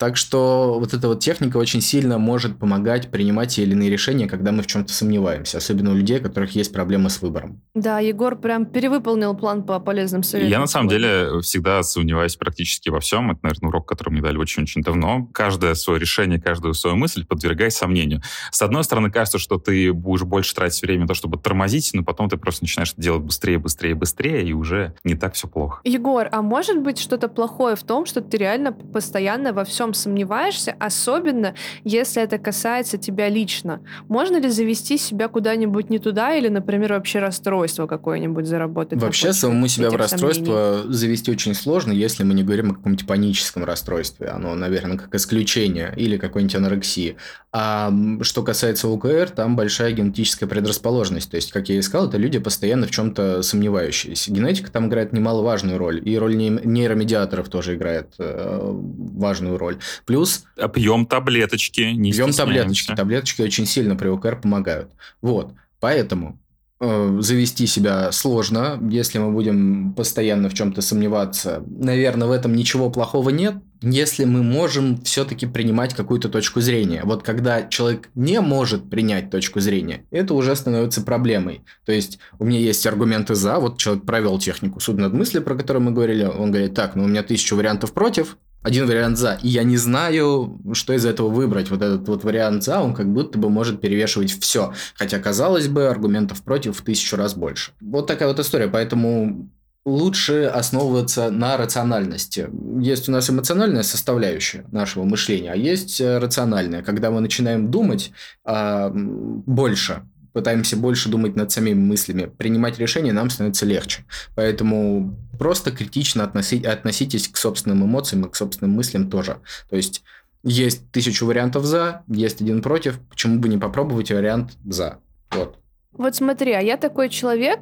Так что вот эта вот техника очень сильно может помогать принимать те или иные решения, когда мы в чем-то сомневаемся, особенно у людей, у которых есть проблемы с выбором. Да, Егор прям перевыполнил план по полезным советам. Я на самом деле всегда сомневаюсь практически во всем. Это, наверное, урок, который мне дали очень-очень давно. Каждое свое решение, каждую свою мысль подвергай сомнению. С одной стороны, кажется, что ты будешь больше тратить время на то, чтобы тормозить, но потом ты просто начинаешь делать быстрее, быстрее, быстрее, и уже не так все плохо. Егор, а может быть что-то плохое в том, что ты реально постоянно во всем чем сомневаешься, особенно если это касается тебя лично. Можно ли завести себя куда-нибудь не туда или, например, вообще расстройство какое-нибудь заработать? Вообще самому себя в расстройство сомнений завести очень сложно, если мы не говорим о каком-нибудь паническом расстройстве. Оно, наверное, как исключение или какой-нибудь анорексии. А что касается ОКР, там большая генетическая предрасположенность. То есть, как я и сказал, это люди, постоянно в чем-то сомневающиеся. Генетика там играет немаловажную роль. И роль нейромедиаторов тоже играет э, важную роль. Плюс... А пьем таблеточки, не Пьем таблеточки. Таблеточки очень сильно при ОКР помогают. Вот. Поэтому... завести себя сложно, если мы будем постоянно в чем-то сомневаться. Наверное, в этом ничего плохого нет, если мы можем все-таки принимать какую-то точку зрения. Вот когда человек не может принять точку зрения, это уже становится проблемой. То есть, у меня есть аргументы за, вот человек провел технику суднодмыслия, про которую мы говорили, он говорит, так, ну у меня тысяча вариантов против, один вариант за, и я не знаю, что из этого выбрать. Вот этот вот вариант за, он как будто бы может перевешивать все. Хотя, казалось бы, аргументов против в тысячу раз больше. Вот такая вот история, поэтому... лучше основываться на рациональности. Есть у нас эмоциональная составляющая нашего мышления, а есть рациональная. Когда мы начинаем думать э, больше, пытаемся больше думать над самими мыслями, принимать решения нам становится легче. Поэтому просто критично относи- относитесь к собственным эмоциям и к собственным мыслям тоже. То есть, есть тысячу вариантов «за», есть один «против», почему бы не попробовать вариант «за». Вот. Вот смотри, а я такой человек,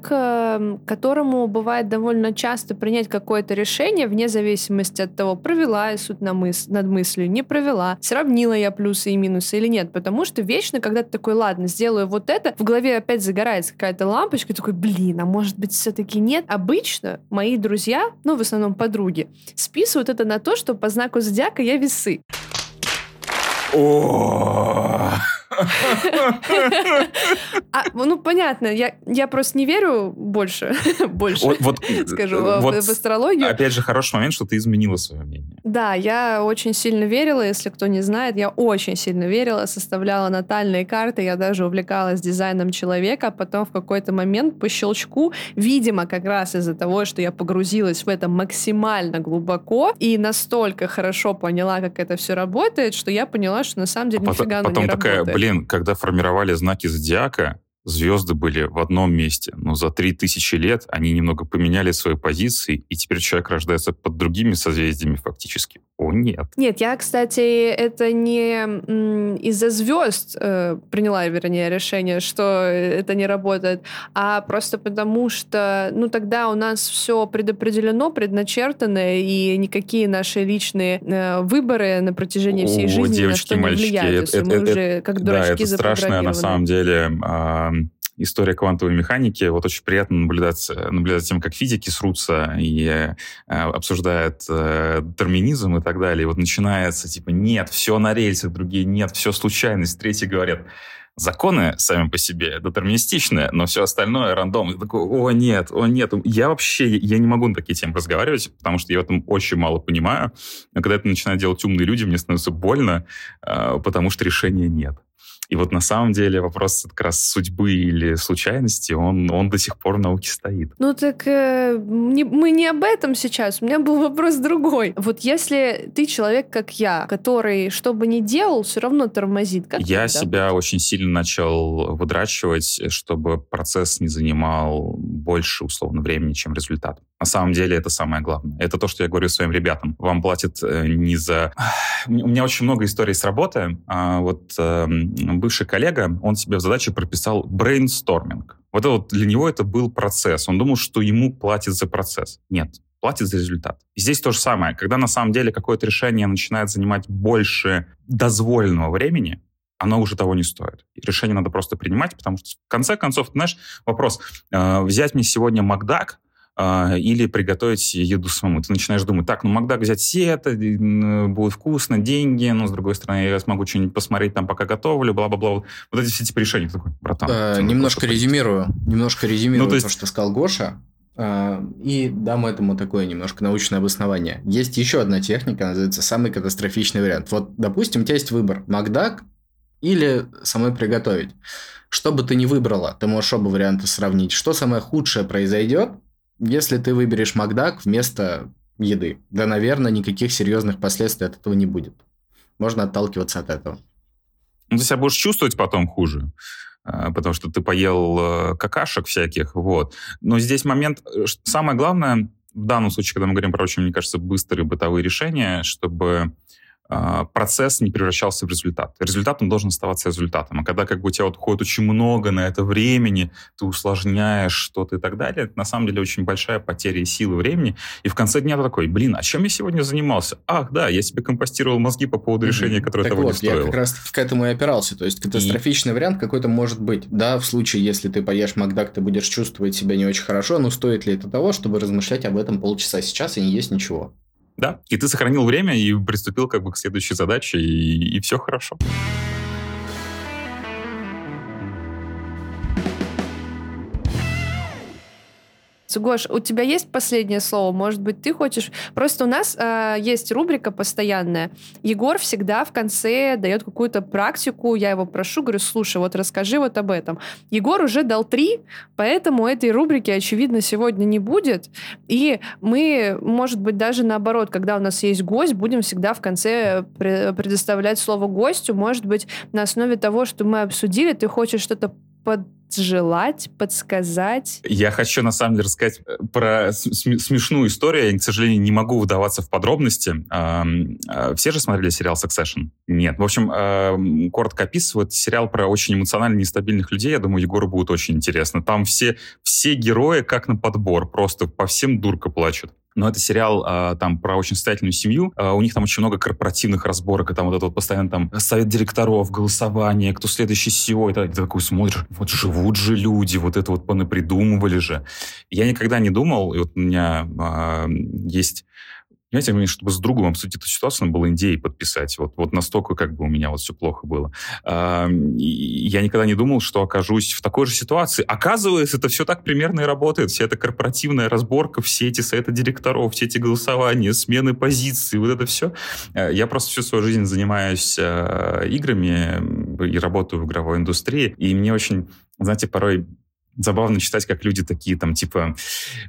которому бывает довольно часто принять какое-то решение, вне зависимости от того, провела я суд над мыслью, не провела, сравнила я плюсы и минусы или нет, потому что вечно, когда ты такой, ладно, сделаю вот это, в голове опять загорается какая-то лампочка, такой, блин, а может быть все-таки нет? Обычно мои друзья, ну в основном подруги, списывают это на то, что по знаку зодиака я весы. О. А, ну, понятно, я, я просто не верю больше, больше вот, вот, скажу, вот, в, в астрологию. Опять же, хороший момент, что ты изменила свое мнение. Да, я очень сильно верила, если кто не знает, я очень сильно верила, составляла натальные карты, я даже увлекалась дизайном человека, а потом в какой-то момент по щелчку, видимо, как раз из-за того, что я погрузилась в это максимально глубоко и настолько хорошо поняла, как это все работает, что я поняла, что на самом деле а нифига оно не такая, работает. Блин, когда формировали знаки зодиака, звезды были в одном месте, но за три тысячи лет они немного поменяли свои позиции, и теперь человек рождается под другими созвездиями фактически. О, нет. Нет, я, кстати, это не из-за звезд э, приняла, вернее, решение, что это не работает, а просто потому что, ну, тогда у нас все предопределено, предначертано, и никакие наши личные э, выборы на протяжении всей О, жизни девочки, на что мальчики, не влияют. Это, это, мы это, уже как дурачки да, страшная, на самом деле, э, история квантовой механики. Вот очень приятно наблюдать, наблюдать тем, как физики срутся и э, обсуждают э, детерминизм и так далее. И вот начинается, типа, нет, все на рельсах, другие нет, все случайность. Третьи говорят, законы сами по себе детерминистичны, но все остальное рандом. Я такой, о нет, о нет. Я вообще я не могу на такие темы разговаривать, потому что я в этом очень мало понимаю. Но когда это начинают делать умные люди, мне становится больно, э, потому что решения нет. И вот на самом деле вопрос как раз судьбы или случайности, он, он до сих пор в науке стоит. Ну так э, не, мы не об этом сейчас, у меня был вопрос другой. Вот если ты человек, как я, который, что бы ни делал, все равно тормозит. Как я себя будет? Очень сильно начал выдрачивать, чтобы процесс не занимал больше, условно, времени, чем результат. На самом деле это самое главное. Это то, что я говорю своим ребятам. Вам платят э, не за... У меня очень много историй с работы. А вот... Э, бывший коллега, он себе в задаче прописал брейнсторминг. Вот это вот для него это был процесс. Он думал, что ему платят за процесс. Нет, платят за результат. И здесь то же самое. Когда на самом деле какое-то решение начинает занимать больше дозволенного времени, оно уже того не стоит. Решение надо просто принимать, потому что в конце концов, ты знаешь, вопрос, э, взять мне сегодня макдак, или приготовить еду самому. Ты начинаешь думать, так, ну, макдак взять все это, будет вкусно, деньги, но, с другой стороны, я смогу что-нибудь посмотреть там, пока готовлю, бла-бла-бла. Вот эти все типа решения. Такой, братан. Э, немножко резюмирую. Немножко резюмирую ну, то, есть... то, что сказал Гоша, э, и дам этому такое немножко научное обоснование. Есть еще одна техника, называется самый катастрофичный вариант. Вот, допустим, у тебя есть выбор, макдак или самой приготовить. Что бы ты ни выбрала, ты можешь оба варианта сравнить. Что самое худшее произойдет, если ты выберешь макдак вместо еды? Да, наверное, никаких серьезных последствий от этого не будет. можно отталкиваться от этого. Ну, ты себя будешь чувствовать потом хуже, потому что ты поел какашек всяких, вот. Но здесь момент, самое главное, в данном случае, когда мы говорим про очень, мне кажется, быстрые бытовые решения, чтобы процесс не превращался в результат. Результат он должен оставаться результатом. А когда как бы у тебя вот уходит очень много на это времени, ты усложняешь что-то и так далее, это на самом деле очень большая потеря силы времени. И в конце дня ты такой, блин, а чем я сегодня занимался? Ах, да, я себе компостировал мозги по поводу решения, которое так того вот, не стоило. Так вот, я как раз к этому и опирался. То есть катастрофичный и... вариант какой-то может быть. Да, в случае, если ты поешь Макдак, ты будешь чувствовать себя не очень хорошо, но стоит ли это того, чтобы размышлять об этом полчаса сейчас и не есть ничего? Да, и ты сохранил время и приступил как бы к следующей задаче, и, и все хорошо. Гош, у тебя есть последнее слово? Может быть, ты хочешь... Просто у нас э, есть рубрика постоянная. Егор всегда в конце дает какую-то практику. Я его прошу, говорю, слушай, вот расскажи вот об этом. Егор уже дал три, поэтому этой рубрики, очевидно, сегодня не будет. И мы, может быть, даже наоборот, когда у нас есть гость, будем всегда в конце предоставлять слово гостю. Может быть, на основе того, что мы обсудили, ты хочешь что-то поджелать, подсказать? Я хочу, на самом деле, рассказать про смешную историю. Я, к сожалению, не могу вдаваться в подробности. Все же смотрели сериал Succession? Нет. В общем, коротко описывают сериал про очень эмоционально нестабильных людей. Я думаю, Егору будет очень интересно. Там все, все герои как на подбор. Просто по всем дурка плачут. Но это сериал а, там про очень состоятельную семью. А, у них там очень много корпоративных разборок. И там вот этот вот постоянно там совет директоров, голосование, кто следующий си и о. И ты такой смотришь, вот живут же люди, вот это вот понапридумывали же. Я никогда не думал, и вот у меня а, есть... Понимаете, мне, чтобы с другом обсудить эту ситуацию, надо было Индии подписать. Вот, вот настолько как бы у меня вот все плохо было. А, я никогда не думал, что окажусь в такой же ситуации. Оказывается, это все так примерно и работает. Вся эта корпоративная разборка, все эти советы директоров, все эти голосования, смены позиций, вот это все. Я просто всю свою жизнь занимаюсь а, играми и работаю в игровой индустрии. И мне очень, знаете, порой... забавно читать, как люди такие, там, типа,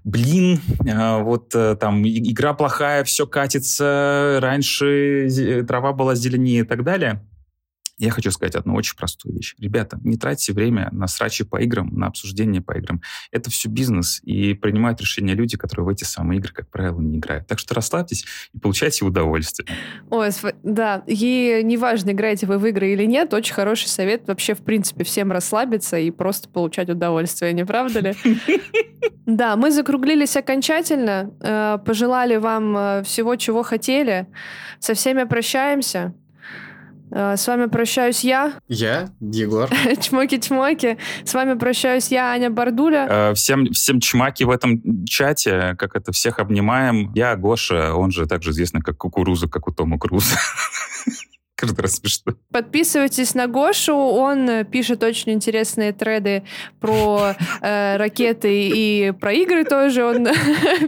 блин, вот там игра плохая, все катится, раньше трава была зеленее и так далее. Я хочу сказать одну очень простую вещь. Ребята, не тратьте время на срачи по играм, на обсуждение по играм. Это все бизнес, и принимают решения люди, которые в эти самые игры, как правило, не играют. Так что расслабьтесь и получайте удовольствие. Ой, да, и неважно, играете вы в игры или нет, очень хороший совет вообще, в принципе, всем расслабиться и просто получать удовольствие, не правда ли? Да, мы закруглились окончательно, пожелали вам всего, чего хотели. Со всеми прощаемся. С вами прощаюсь я. Я, Егор. Чмоки-чмоки. С вами прощаюсь я, Аня Бардуля. Всем, всем чмаки в этом чате, как это, всех обнимаем. Я Гоша, он же также известный как Кукуруза, как у Тома Круза. Каждый раз смешно. Подписывайтесь на Гошу, он пишет очень интересные треды про э, ракеты и про игры тоже, он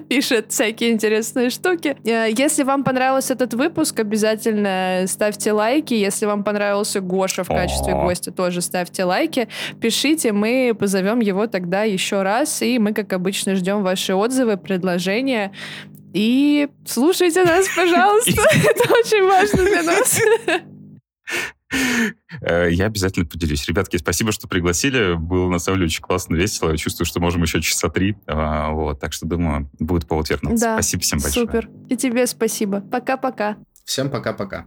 пишет всякие интересные штуки. Если вам понравился этот выпуск, обязательно ставьте лайки, если вам понравился Гоша в качестве гостя, тоже ставьте лайки, пишите, мы позовем его тогда еще раз, и мы, как обычно, ждем ваши отзывы, предложения. И слушайте нас, пожалуйста. Это очень важно для нас. Я обязательно поделюсь. Ребятки, спасибо, что пригласили. Было, на самом деле, очень классно, весело. Чувствую, что можем еще часа три. Вот, так что, думаю, будет повод вернуться. Да, спасибо всем большое. Супер. И тебе спасибо. Пока-пока. Всем пока-пока.